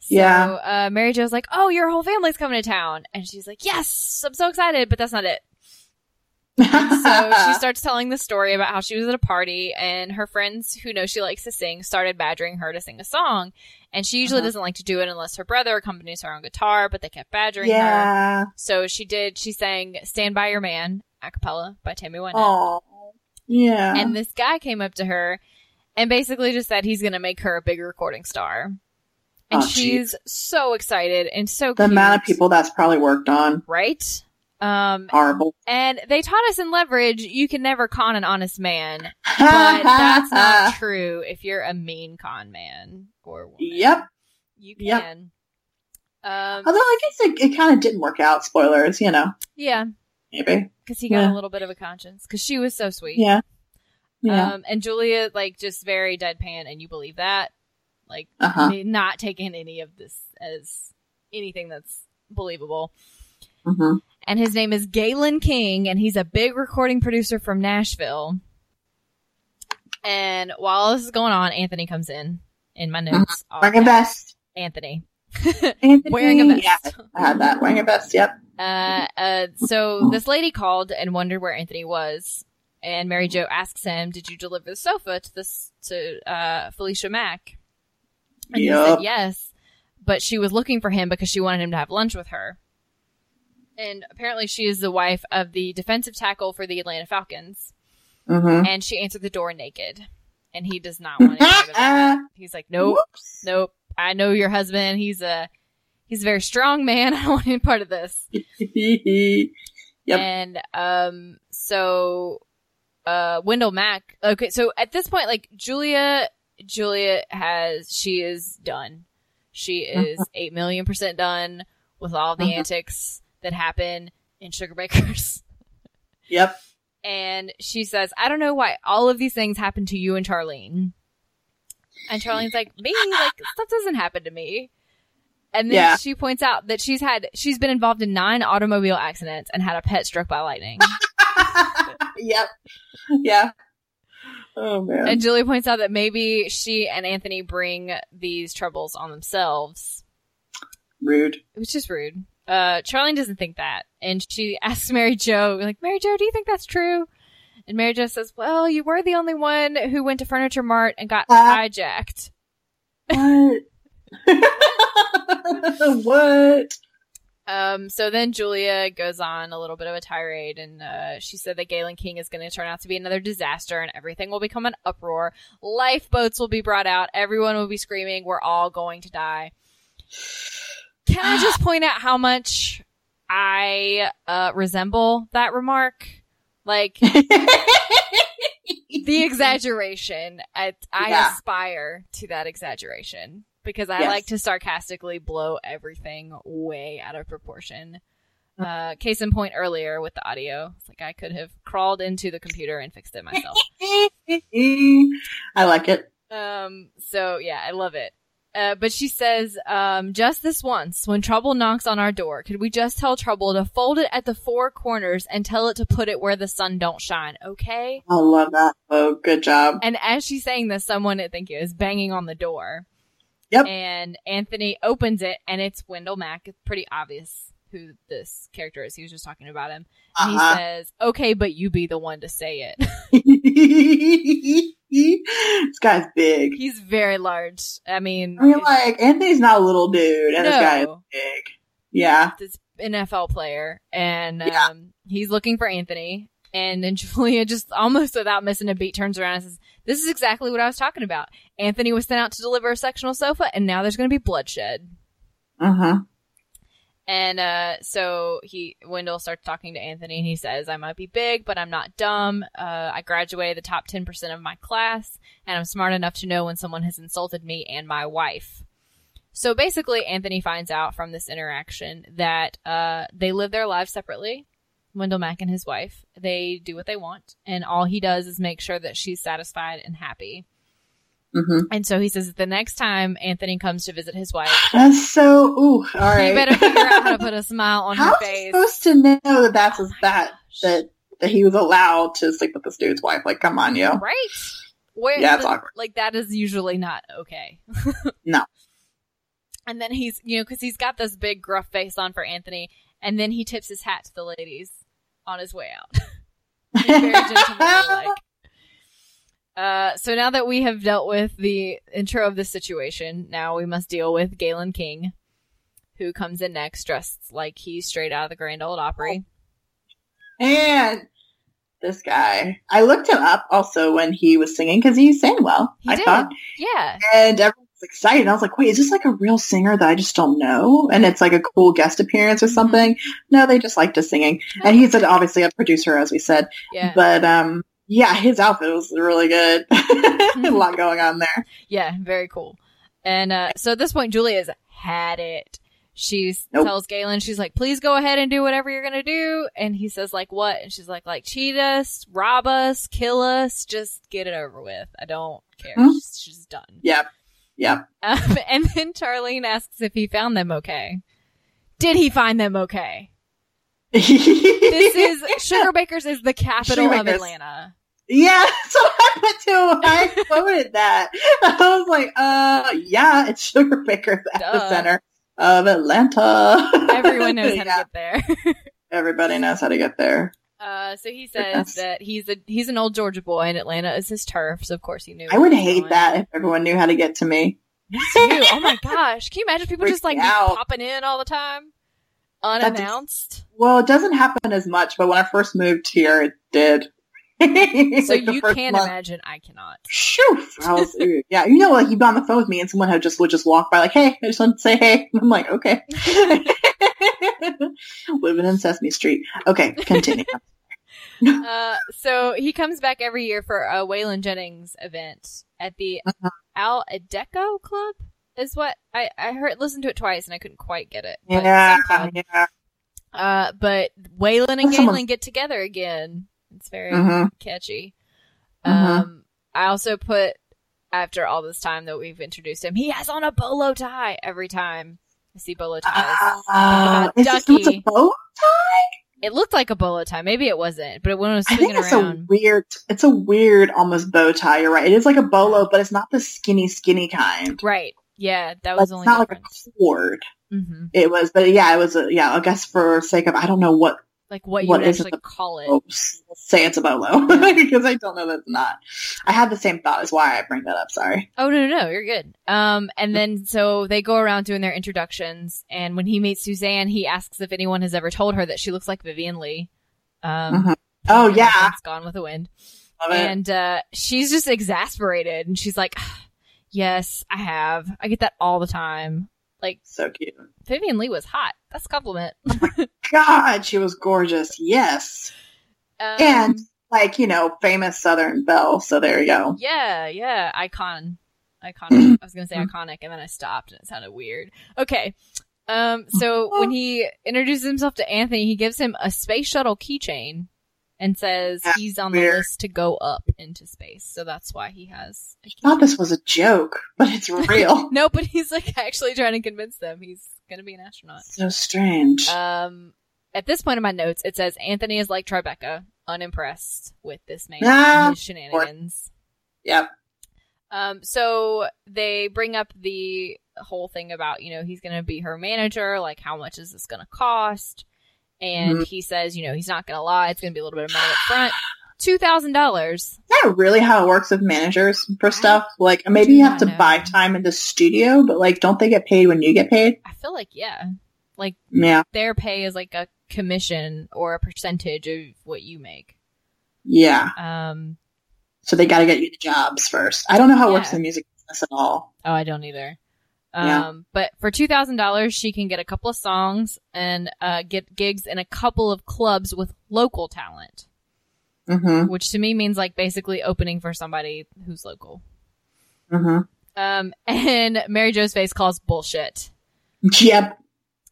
So, Mary Jo's like, oh, your whole family's coming to town, and she's like, yes, I'm so excited, but that's not it. So she starts telling the story about how she was at a party, and her friends who know she likes to sing started badgering her to sing a song. And she usually doesn't like to do it unless her brother accompanies her on guitar, but they kept badgering her. So she sang Stand By Your Man, a cappella by Tammy Wynette. Yeah. And this guy came up to her and basically just said he's going to make her a big recording star. And she's so excited and so cute. The amount of people that's probably worked on. Right? Horrible. And they taught us in Leverage, you can never con an honest man. But that's not true if you're a mean con man or woman. Yep. You can. Yep. Although I guess it kind of didn't work out. Spoilers, you know. Yeah. Maybe. Because he got a little bit of a conscience. Because she was so sweet. Yeah. Yeah. And Julia, like, just very deadpan, and you believe that. Like, not taking any of this as anything that's believable. And his name is Galen King, and he's a big recording producer from Nashville. And while this is going on, Anthony comes in my notes. Wearing a vest. Anthony. Wearing a vest. Yeah, I had that. Wearing a vest, yep. So this lady called and wondered where Anthony was. And Mary Jo asks him, did you deliver the sofa to Felicia Mack? And he said yes, but she was looking for him because she wanted him to have lunch with her. And apparently she is the wife of the defensive tackle for the Atlanta Falcons. And she answered the door naked. And he does not want to go to that. He's like, nope, nope. I know your husband. He's a very strong man. I don't want any part of this. And so Wendell Mack. Okay, so at this point, like Julia is done. She is 8,000,000% done with all the antics that happen in Sugarbakers. And she says, I don't know why all of these things happen to you and Charlene. And Charlene's like, me? Like, stuff doesn't happen to me. And then she points out that she's been involved in 9 automobile accidents and had a pet struck by lightning. Yeah. Oh, man. And Julie points out that maybe she and Anthony bring these troubles on themselves. Rude. It was just rude. Charlene doesn't think that, and she asks Mary Jo, like, Mary Jo, do you think that's true? And Mary Jo says, well, you were the only one who went to Furniture Mart and got hijacked. What? What? So then Julia goes on a little bit of a tirade, and she said that Galen King is going to turn out to be another disaster, and everything will become an uproar. Lifeboats will be brought out. Everyone will be screaming, we're all going to die. Can I just point out how much I resemble that remark? Like, the exaggeration. I aspire to that exaggeration because I like to sarcastically blow everything way out of proportion. Case in point earlier with the audio. It's like I could have crawled into the computer and fixed it myself. I like it. So yeah, I love it. But she says, just this once, when trouble knocks on our door, could we just tell trouble to fold it at the four corners and tell it to put it where the sun don't shine, okay? I love that. Oh, good job. And as she's saying this, someone, I think, is banging on the door. Yep. And Anthony opens it, and it's Wendell Mack. It's pretty obvious who this character is. He was just talking about him. And he says, okay, but you be the one to say it. This guy's big. He's very large. I mean, like, Anthony's not a little dude, and this guy is big. Yeah. He's an NFL player, and he's looking for Anthony. And then Julia, just almost without missing a beat, turns around and says, this is exactly what I was talking about. Anthony was sent out to deliver a sectional sofa, and now there's going to be bloodshed. Uh-huh. And so Wendell starts talking to Anthony, and he says, I might be big, but I'm not dumb. I graduated the top 10% of my class, and I'm smart enough to know when someone has insulted me and my wife. So basically, Anthony finds out from this interaction that they live their lives separately, Wendell Mack and his wife. They do what they want, and all he does is make sure that she's satisfied and happy. Mm-hmm. And so he says the next time Anthony comes to visit his wife, that's so all right. You better figure out how to put a smile on her face. How are you supposed to know that that's that he was allowed to sleep with this dude's wife? Like, come on, yo. Right? It's awkward. Like, that is usually not okay. No. And then he's, because he's got this big gruff face on for Anthony, and then he tips his hat to the ladies on his way out. He's very gentlemanly, like. So now that we have dealt with the intro of this situation, now we must deal with Galen King, who comes in next dressed like he's straight out of the Grand Ole Opry. And this guy, I looked him up also when he was singing because he sang well. I thought. Yeah. And everyone was excited. I was like, wait, is this like a real singer that I just don't know? And it's like a cool guest appearance or something. No, they just liked his singing. Oh. And he's obviously a producer, as we said. Yeah. But, yeah, his outfit was really good. A lot going on there. Yeah, very cool. And so at this point, Julia's had it. She tells Galen, she's like, please go ahead and do whatever you're going to do. And he says, like, what? And she's like, cheat us, rob us, kill us. Just get it over with. I don't care. Huh? She's done. Yep. Yep. And then Charlene asks if he found them okay. Did he find them okay? This is Sugarbakers is the capital of Atlanta. Yeah, so I put I quoted that. I was like, yeah, it's Sugar Baker's at the center of Atlanta. Everyone knows how to get there. Everybody knows how to get there. So he says that he's an old Georgia boy and Atlanta is his turf, so of course he knew. I would hate that if everyone knew how to get to me. Oh my gosh. Can you imagine people just like popping in all the time? Unannounced? Well, it doesn't happen as much, but when I first moved here, it did. So like you can't imagine. I cannot. Shoo! Yeah, like you'd be on the phone with me and someone would just walk by like, hey, I just want to say hey. And I'm like, okay. Living in Sesame Street. Okay, continue. So he comes back every year for a Waylon Jennings event at the Al Adeco Club. Is what I heard. Listened to it twice and I couldn't quite get it. Yeah. But Waylon and Galen get together again. It's very catchy. I also put, after all this time that we've introduced him, he has on a bolo tie every time I see bolo ties. Is this a bolo tie? It looked like a bolo tie. Maybe it wasn't, but when it was swinging around, it's a weird almost bow tie. You're right. It is like a bolo, but it's not the skinny kind. Right. Yeah, that was only not difference. Like a cord. Mm-hmm. It was, but yeah, it was. I guess for sake of I don't know what like what you would actually call it. Say it's a bolo because I don't know that's not. I had the same thought. Is why I bring that up. Sorry. Oh no, you're good. And then so they go around doing their introductions, and when he meets Suzanne, he asks if anyone has ever told her that she looks like Vivian Leigh. Oh yeah, it's Gone with the Wind. Love and it. She's just exasperated, and she's like. Yes, I have. I get that all the time. Like, so cute. Vivian Leigh was hot. That's a compliment. Oh my God, she was gorgeous. Yes. And Like, you know, famous Southern belle. So there you go. Yeah, yeah. Iconic. I was going to say iconic, and then I stopped, and it sounded weird. Okay. So when he introduces himself to Anthony, he gives him a space shuttle keychain and says he's on the list to go up into space. So that's why he has a keychain. I thought this was a joke, but it's real. No, but he's like actually trying to convince them he's going to be an astronaut. So strange. At this point in my notes, it says Anthony is like Tribeca, unimpressed with this man and his shenanigans. Yep. So they bring up the whole thing about, you know, he's going to be her manager. Like, how much is this going to cost? And he says, you know, he's not going to lie. It's going to be a little bit of money up front. $2,000. Is that really how it works with managers for stuff? Like, maybe you have to buy time in the studio, but, like, don't they get paid when you get paid? I feel like, Like, their pay is, like, a commission or a percentage of what you make. Yeah. So they got to get you the jobs first. I don't know how it works in the music business at all. Oh, I don't either. But for $2,000, she can get a couple of songs and get gigs in a couple of clubs with local talent, which to me means like basically opening for somebody who's local. And Mary Jo's face calls bullshit. Yep.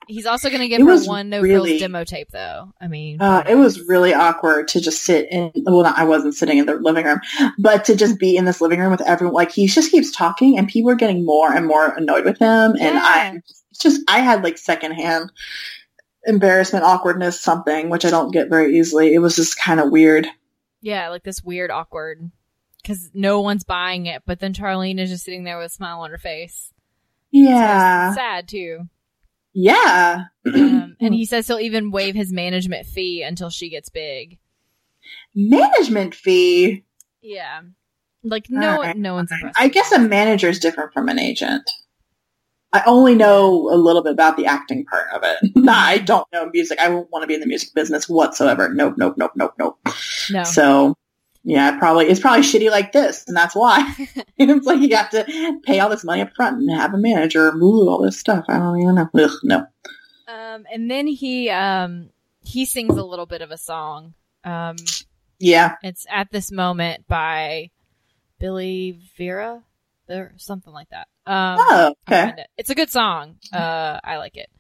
He's also going to give her one No-Frills demo tape, though. I mean, it was really awkward to just sit in. Well, I wasn't sitting in the living room, but to just be in this living room with everyone. Like, he just keeps talking, and people are getting more and more annoyed with him. Yeah. And I had like secondhand embarrassment, awkwardness, something, which I don't get very easily. It was just kind of weird. Yeah, like this weird awkward because no one's buying it, but then Charlene is just sitting there with a smile on her face. Yeah, so sad too. Yeah. And he says he'll even waive his management fee until she gets big. Management fee? Yeah. Like, no one's impressed. I guess a manager is different from an agent. I only know a little bit about the acting part of it. I don't know music. I won't want to be in the music business whatsoever. Nope. No. So, yeah, it's probably shitty like this, and that's why. It's like you have to pay all this money up front and have a manager move all this stuff. I don't even know. Ugh, no. And then he sings a little bit of a song. Yeah. It's At This Moment by Billy Vera or something like that. Okay. It's a good song. I like it.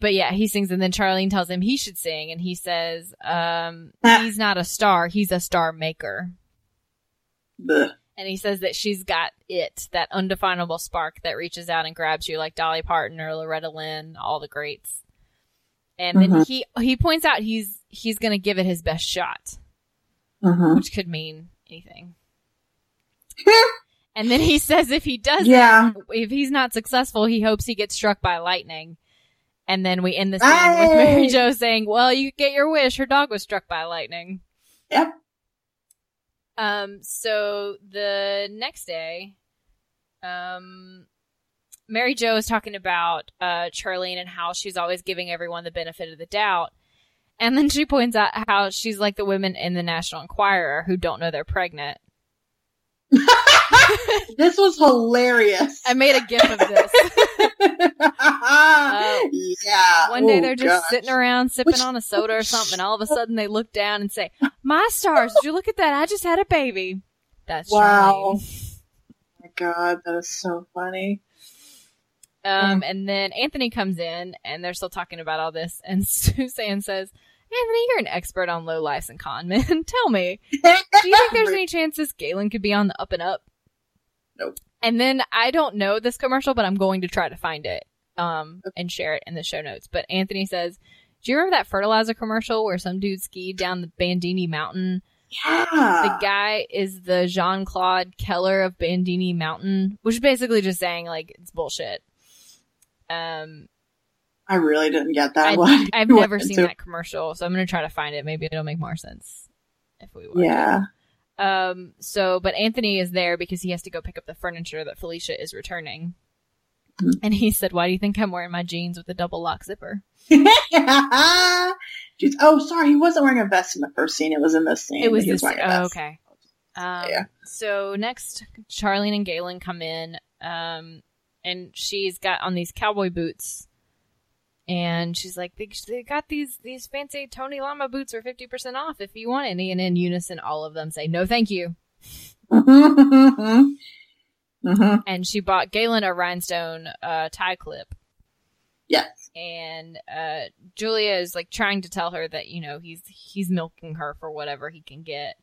But yeah, he sings, and then Charlene tells him he should sing, and he says, he's not a star, he's a star maker. Blech. And he says that she's got it, that undefinable spark that reaches out and grabs you like Dolly Parton or Loretta Lynn, all the greats. And then he points out he's going to give it his best shot, which could mean anything. And then he says if he doesn't, if he's not successful, he hopes he gets struck by lightning. And then we end the scene with Mary Jo saying, well, you get your wish. Her dog was struck by lightning. Yep. So the next day, Mary Jo is talking about Charlene and how she's always giving everyone the benefit of the doubt. And then she points out how she's like the women in the National Enquirer who don't know they're pregnant. This was hilarious. I made a gif of this. Yeah. One day they're just sitting around sipping on a soda or something, and all of a sudden they look down and say, my stars, did you look at that? I just had a baby. That's wow. Charlene. Oh my God, that is so funny. And then Anthony comes in, and they're still talking about all this, and Suzanne says, Anthony, you're an expert on lowlifes and con men. Tell me, do you think there's any chances Galen could be on the up and up? Nope. And then I don't know this commercial, but I'm going to try to find it and share it in the show notes. But Anthony says, do you remember that fertilizer commercial where some dude skied down the Bandini Mountain? Yeah. The guy is the Jean-Claude Keller of Bandini Mountain, which is basically just saying, like, it's bullshit. I really didn't get that one. I've never seen that commercial, so I'm going to try to find it. Maybe it'll make more sense if we watch. Yeah. But Anthony is there because he has to go pick up the furniture that Felicia is returning. And he said, why do you think I'm wearing my jeans with a double lock zipper? Sorry. He wasn't wearing a vest in the first scene. It was in this scene. It was this scene. Oh, okay. So next, Charlene and Galen come in, and she's got on these cowboy boots. And she's like, they got these fancy Tony Llama boots are 50% off if you want any. And in unison, all of them say, no, thank you. And she bought Galen a rhinestone tie clip. Yes. And Julia is like trying to tell her that, you know, he's milking her for whatever he can get.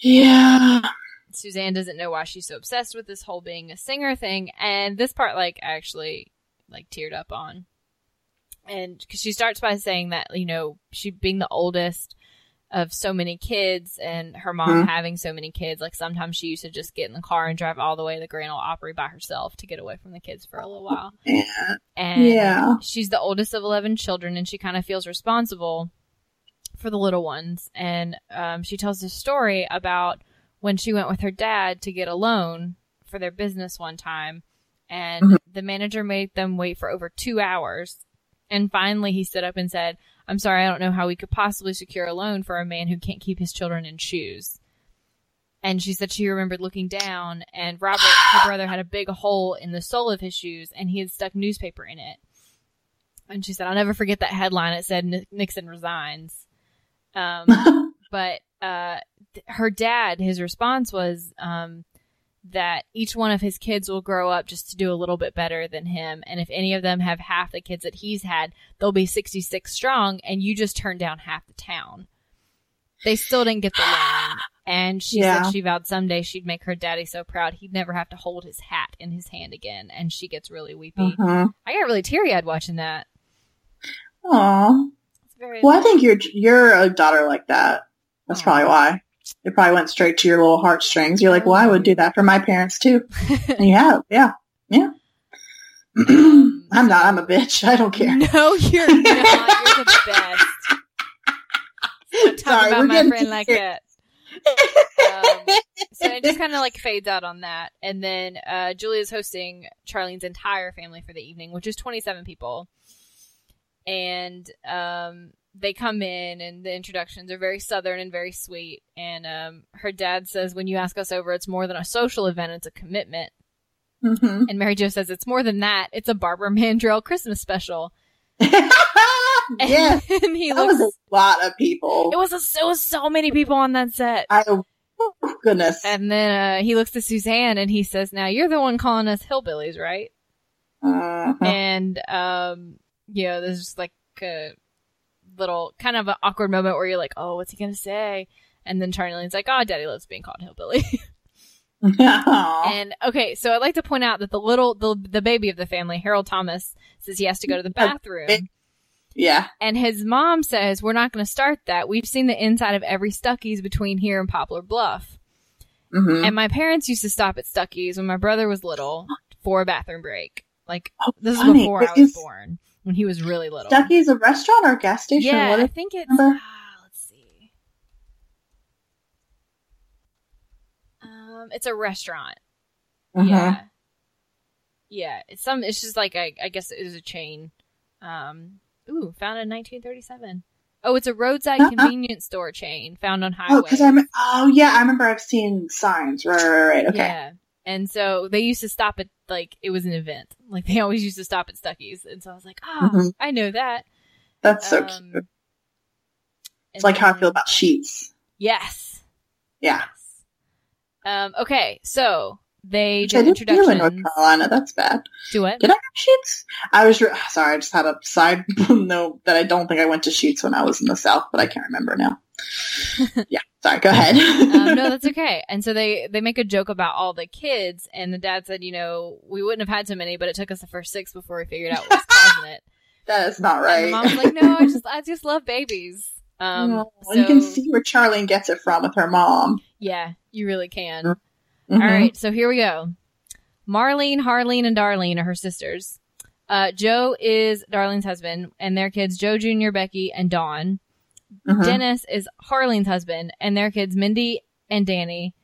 Yeah. Suzanne doesn't know why she's so obsessed with this whole being a singer thing. And this part, like, I actually, like, teared up on. And because she starts by saying that, you know, she being the oldest of so many kids and her mom having so many kids, like, sometimes she used to just get in the car and drive all the way to the Grand Ole Opry by herself to get away from the kids for a little while. And she's the oldest of 11 children, and she kind of feels responsible for the little ones. And she tells this story about when she went with her dad to get a loan for their business one time, and the manager made them wait for over 2 hours. And finally he stood up and said, I'm sorry, I don't know how we could possibly secure a loan for a man who can't keep his children in shoes. And she said she remembered looking down, and Robert, her brother, had a big hole in the sole of his shoes, and he had stuck newspaper in it. And she said, I'll never forget that headline. It said, Nixon resigns. But her dad, his response was that each one of his kids will grow up just to do a little bit better than him. And if any of them have half the kids that he's had, they'll be 66 strong, and you just turned down half the town. They still didn't get the loan. And she said she vowed someday she'd make her daddy so proud he'd never have to hold his hat in his hand again. And she gets really weepy. I got really teary-eyed watching that. Aww. Well, I think you're a daughter like that. That's probably why. It probably went straight to your little heartstrings. You're like, well, I would do that for my parents, too. And you have. Yeah. I'm not. I'm a bitch. I don't care. No, you're not. You're the best. Don't talk about my friend like that. So it just kind of like fades out on that. And then Julia's hosting Charlene's entire family for the evening, which is 27 people. And they come in, and the introductions are very Southern and very sweet. And her dad says, when you ask us over, it's more than a social event. It's a commitment. And Mary Jo says, it's more than that. It's a Barbara Mandrell Christmas special. And he looks, that was a lot of people. It was so many people on that set. Oh, goodness. And then he looks to Suzanne, and he says, now, you're the one calling us hillbillies, right? And... you know, there's just like a little kind of an awkward moment where you're like, oh, what's he going to say? And then Charlene's like, oh, daddy loves being called hillbilly. And okay, so I'd like to point out that the baby of the family, Harold Thomas, says he has to go to the bathroom. And his mom says, we're not going to start that. We've seen the inside of every Stuckey's between here and Poplar Bluff. And my parents used to stop at Stuckey's when my brother was little for a bathroom break. Like, this is before I was born. When he was really little. Stuckey's a restaurant or a gas station? Yeah, I think it's... let's see. It's a restaurant. Yeah. It's just like, I guess it was a chain. Founded in 1937. Oh, it's a roadside convenience store chain found on highway. I remember I've seen signs. Right. Okay. Yeah. And so they used to stop at, like, it was an event. Like, they always used to stop at Stuckey's. And so I was like, I know that. That's so cute. It's like how I feel about Sheets. Yes. Yeah. Yes. Okay, so they did introductions. I didn't do in North Carolina. That's bad. Do what? Did I have Sheets? I was sorry, I just had a side note that I don't think I went to Sheets when I was in the South, but I can't remember now. Yeah, sorry, go ahead. No, that's okay. And so they make a joke about all the kids, and the dad said, you know, we wouldn't have had so many, but it took us the first 6 before we figured out what was causing it. That is not right. And the mom's like, no, I just love babies. So, you can see where Charlene gets it from with her mom. Yeah, you really can. All right, so here we go. Marlene, Harlene, and Darlene are her sisters. Joe is Darlene's husband, and their kids, Joe Jr., Becky, and Dawn. Dennis is Harlene's husband, and their kids, Mindy and Danny,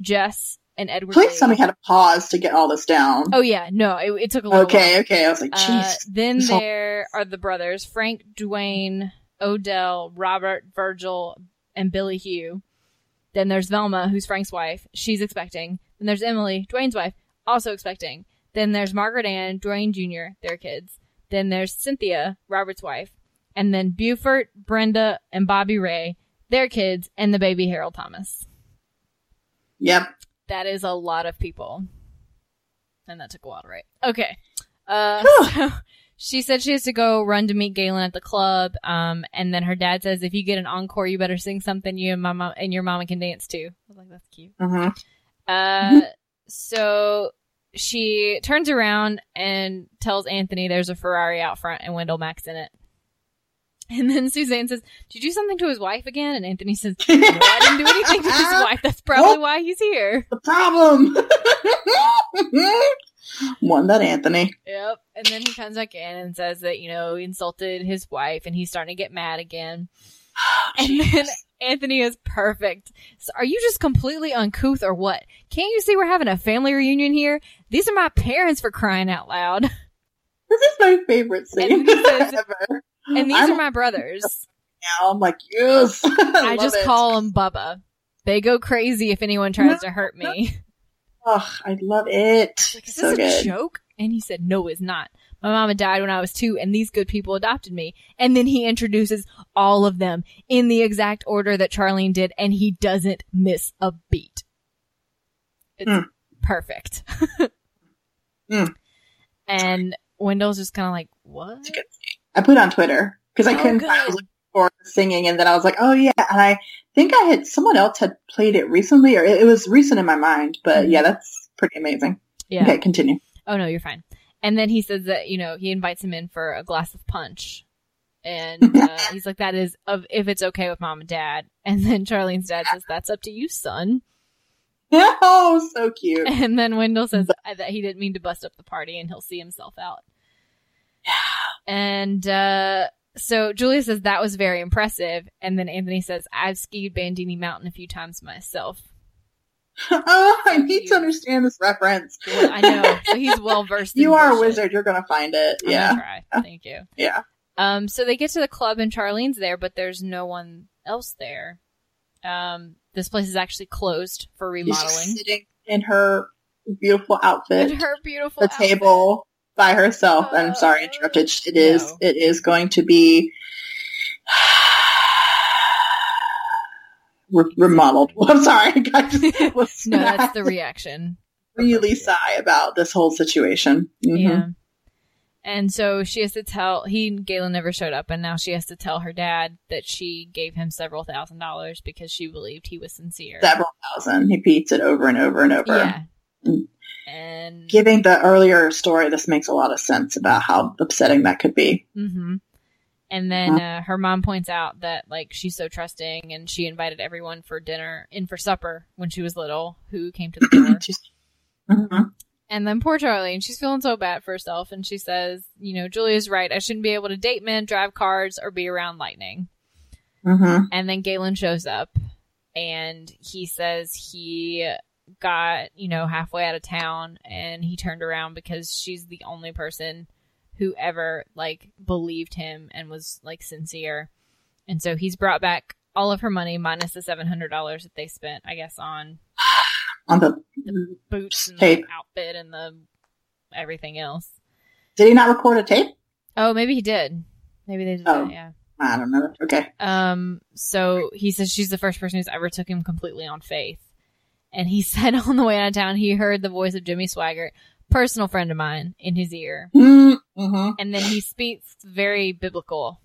Jess and Edward. Please somebody had a pause to get all this down. Oh, yeah. No, it took a little while. Okay. I was like, jeez. Then there are the brothers, Frank, Dwayne, Odell, Robert, Virgil, and Billy Hugh. Then there's Velma, who's Frank's wife. She's expecting. Then there's Emily, Dwayne's wife, also expecting. Then there's Margaret Ann, Dwayne Jr., their kids. Then there's Cynthia, Robert's wife. And then Buford, Brenda, and Bobby Ray, their kids, and the baby Harold Thomas. Yep. That is a lot of people. And that took a while to write. Okay. So she said she has to go run to meet Galen at the club. And then her dad says, if you get an encore, you better sing something you and my mom and your mama can dance to. I was like, that's cute. Uh-huh. So she turns around and tells Anthony there's a Ferrari out front and Wendell Mack's in it. And then Suzanne says, did you do something to his wife again? And Anthony says, no, I didn't do anything to his wife. That's probably why he's here. The problem. Won that Anthony. Yep. And then he comes back in and says that, you know, he insulted his wife and he's starting to get mad again. And then Anthony is perfect. So are you just completely uncouth or what? Can't you see we're having a family reunion here? These are my parents for crying out loud. This is my favorite scene and he says, ever. And these are my brothers. Now I'm like, yes. I just call them Bubba. They go crazy if anyone tries to hurt me. Oh, I love it. Like, is this a joke? And he said, no, it's not. My mama died when I was 2, and these good people adopted me. And then he introduces all of them in the exact order that Charlene did, and he doesn't miss a beat. It's perfect. And Wendell's just kind of like, what? I put on Twitter because I couldn't find it for singing, and then I was like, oh yeah, and I think I had someone else had played it recently, or it was recent in my mind, but yeah, that's pretty amazing. Yeah. Okay, continue. Oh no, you're fine. And then he says that, you know, he invites him in for a glass of punch, and he's like, that is if it's okay with mom and dad. And then Charlene's dad says, that's up to you, son. Oh, so cute. And then Wendell says that he didn't mean to bust up the party and he'll see himself out. And so Julia says, that was very impressive. And then Anthony says, I've skied Bandini Mountain a few times myself. Oh, I need to understand this reference. Well, I know. So he's well-versed in You are bullshit. A wizard. You're going to find it. Yeah. I'm gonna try. Thank you. Yeah. So they get to the club and Charlene's there, but there's no one else there. This place is actually closed for remodeling. She's sitting in her beautiful outfit. The table. By herself, and I'm sorry I interrupted. It is going to be remodeled. I'm sorry. No, that's the reaction. Really sigh about this whole situation. Mm-hmm. Yeah. And so she has to tell, Galen never showed up, and now she has to tell her dad that she gave him several $1,000 because she believed he was sincere. Several thousand. He beats it over and over and over. Yeah. And giving the earlier story, this makes a lot of sense about how upsetting that could be. Mm-hmm. And then her mom points out that, like, she's so trusting, and she invited everyone for supper when she was little who came to the door. Mm-hmm. And then poor Charlene, she's feeling so bad for herself, and she says, you know, Julia's right. I shouldn't be able to date men, drive cars, or be around lightning. Mm-hmm. And then Galen shows up, and he says he got, you know, halfway out of town, and he turned around because she's the only person who ever, like, believed him and was, like, sincere. And so he's brought back all of her money minus the $700 that they spent, I guess, on the boots and the outfit and the everything else. Did he not record a tape? Oh, maybe he did. Maybe they did that, yeah. I don't know. Okay. So he says she's the first person who's ever took him completely on faith. And he said on the way out of town, he heard the voice of Jimmy Swaggart, personal friend of mine, in his ear. Mm-hmm. And then he speaks very biblical.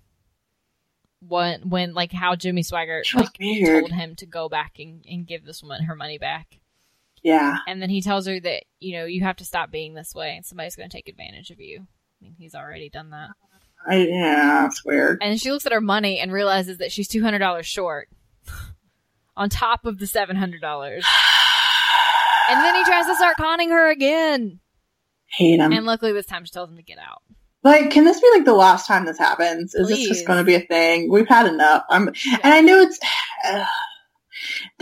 When like, how Jimmy Swaggart, like, told him to go back and give this woman her money back. Yeah. And then he tells her that, you know, you have to stop being this way, and somebody's going to take advantage of you. I mean, he's already done that. Yeah, that's weird. And she looks at her money and realizes that she's $200 short. On top of the $700. And then he tries to start conning her again. Hate him. And luckily this time she tells him to get out. Like, can this be like the last time this happens? Is this just going to be a thing? We've had enough. And I know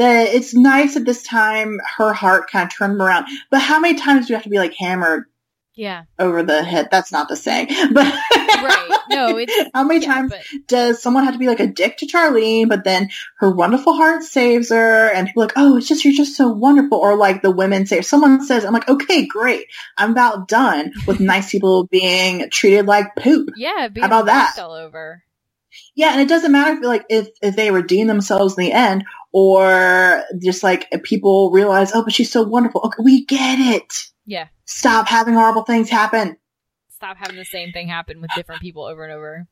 it's nice at this time her heart kind of turned around. But how many times do you have to be like hammered Yeah. Over the head. That's not the saying. But right. No, it's how many times does someone have to be like a dick to Charlene, but then her wonderful heart saves her and people are like, oh, it's just, you're just so wonderful. Or like the women say, if someone says, I'm like, okay, great. I'm about done with nice people being treated like poop. Yeah. How about that? All over. Yeah. And it doesn't matter if like, if they redeem themselves in the end or just like people realize, oh, but she's so wonderful. Okay, we get it. Yeah. Stop having horrible things happen. Stop having the same thing happen with different people over and over.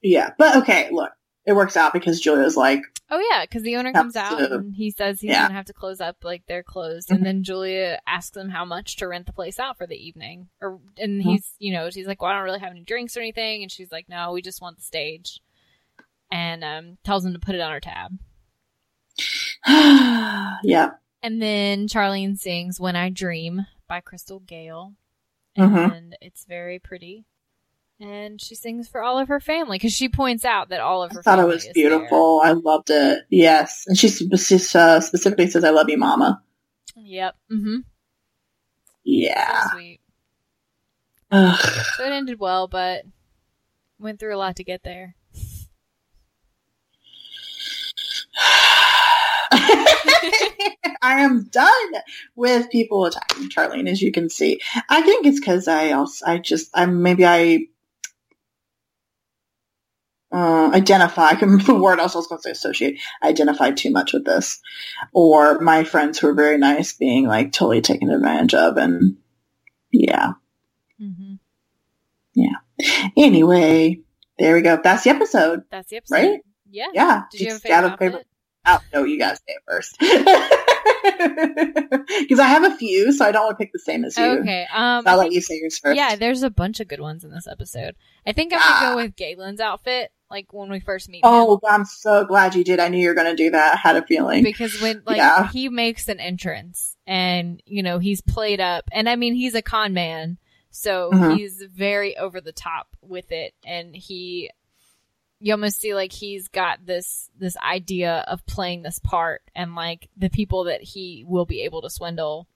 Yeah. But okay, look, it works out because Julia's like, oh yeah, because the owner comes out and he says he's going to have to close up like they're closed. Mm-hmm. And then Julia asks him how much to rent the place out for the evening. And he's, you know, she's like, well, I don't really have any drinks or anything. And she's like, no, we just want the stage. And tells him to put it on her tab. Yeah. And then Charlene sings When I Dream by Crystal Gayle. And it's very pretty. And she sings for all of her family because she points out that all of her family. I thought it was beautiful. There. I loved it. Yes. And she specifically says, I love you, Mama. Yep. Mm-hmm. Yeah. So sweet. Ugh. So it ended well, but went through a lot to get there. I am done with people attacking Charlene, as you can see. I think it's because I identify too much with this, or my friends who are very nice being like totally taken advantage of, and yeah, yeah. Anyway, there we go. That's the episode. Right? Yeah, yeah. Did you have a favorite? Oh, no, you guys say it first. Because I have a few, so I don't want to pick the same as you. Okay. So I'll let you say yours first. Yeah, there's a bunch of good ones in this episode. I think I'm going to go with Galen's outfit, like when we first meet. Oh, him. I'm so glad you did. I knew you were going to do that. I had a feeling. Because when he makes an entrance and, you know, he's played up. And I mean, he's a con man, so he's very over the top with it. And he... you almost see like he's got this idea of playing this part, and like the people that he will be able to swindle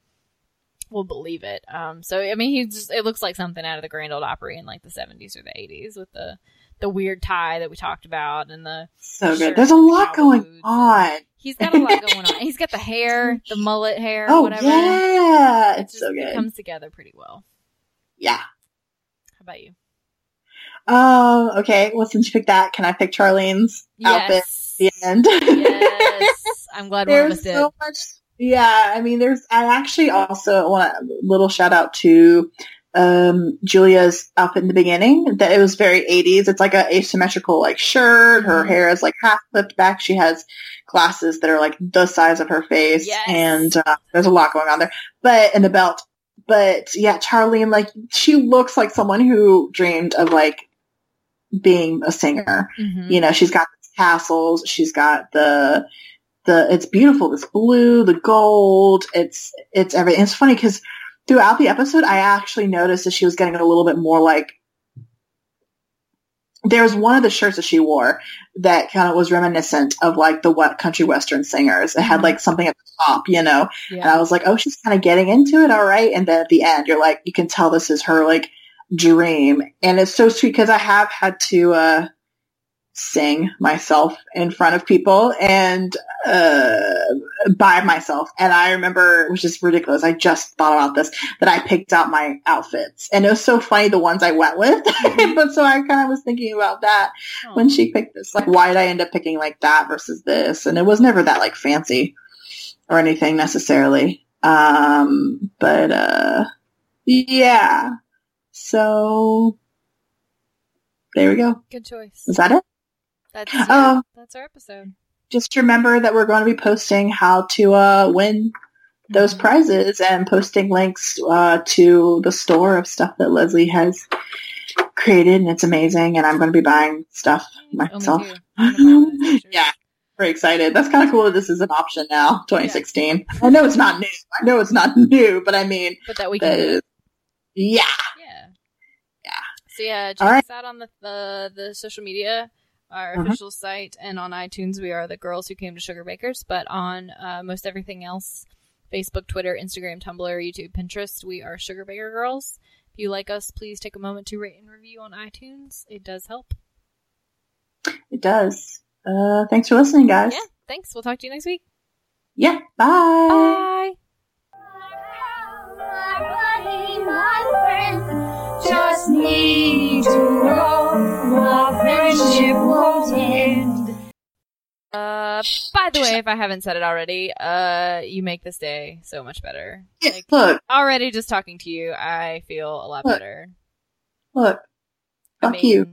will believe it. So I mean, it looks like something out of the Grand Ole Opry in like the 70s or the 80s with the weird tie that we talked about and the so good. There's a lot going on. He's got a lot going on. He's got the hair, the mullet hair. Oh whatever. Yeah, it's so good. It comes together pretty well. Yeah. How about you? Oh, okay. Well, since you picked that, can I pick Charlene's outfit at the end? Yes. I'm glad one of us did. There's so much. Yeah. I mean, I actually also want a little shout out to Julia's outfit in the beginning. That it was very 80s. It's like an asymmetrical like shirt. Her hair is like half flipped back. She has glasses that are like the size of her face. Yes. And there's a lot going on there. And the belt. But yeah, Charlene, like, she looks like someone who dreamed of like, being a singer. You know, she's got the tassels, she's got the it's beautiful, this blue, the gold, it's everything. It's funny because throughout the episode I actually noticed that she was getting a little bit more like, there was one of the shirts that she wore that kind of was reminiscent of like the what country western singers. It had like something at the top, you know. Yeah. And I was like, oh, she's kind of getting into it, all right. And then at the end you're like, you can tell this is her like dream. And it's so sweet because I have had to sing myself in front of people and by myself, and I remember, which is ridiculous, I just thought about this, that I picked out my outfits and it was so funny the ones I went with. But so I kind of was thinking about that when she picked this, like, why did I end up picking like that versus this? And it was never that like fancy or anything necessarily, but yeah. So there we go. Good choice. Is that it? That's our episode. Just remember that we're going to be posting how to win those prizes and posting links to the store of stuff that Leslie has created, and it's amazing. And I'm going to be buying stuff myself. Oh, me too. Yeah. Very excited. That's kind of cool that this is an option now, 2016. Yeah. I know it's not new, but I mean. But that we can do. Yeah. So yeah, check us out on the social media, our official site, and on iTunes we are the Girls Who Came to Sugarbakers, but on most everything else Facebook, Twitter, Instagram, Tumblr, YouTube, Pinterest. We are Sugarbaker Girls. If you like us, please take a moment to rate and review on iTunes. It does help. It does. Thanks for listening, guys. Yeah, thanks. We'll talk to you next week. Yeah, bye. Bye. Just need to know my friendship won't end. By the way, if I haven't said it already, you make this day so much better. Like, look, already just talking to you, I feel a lot better. Look, fuck you.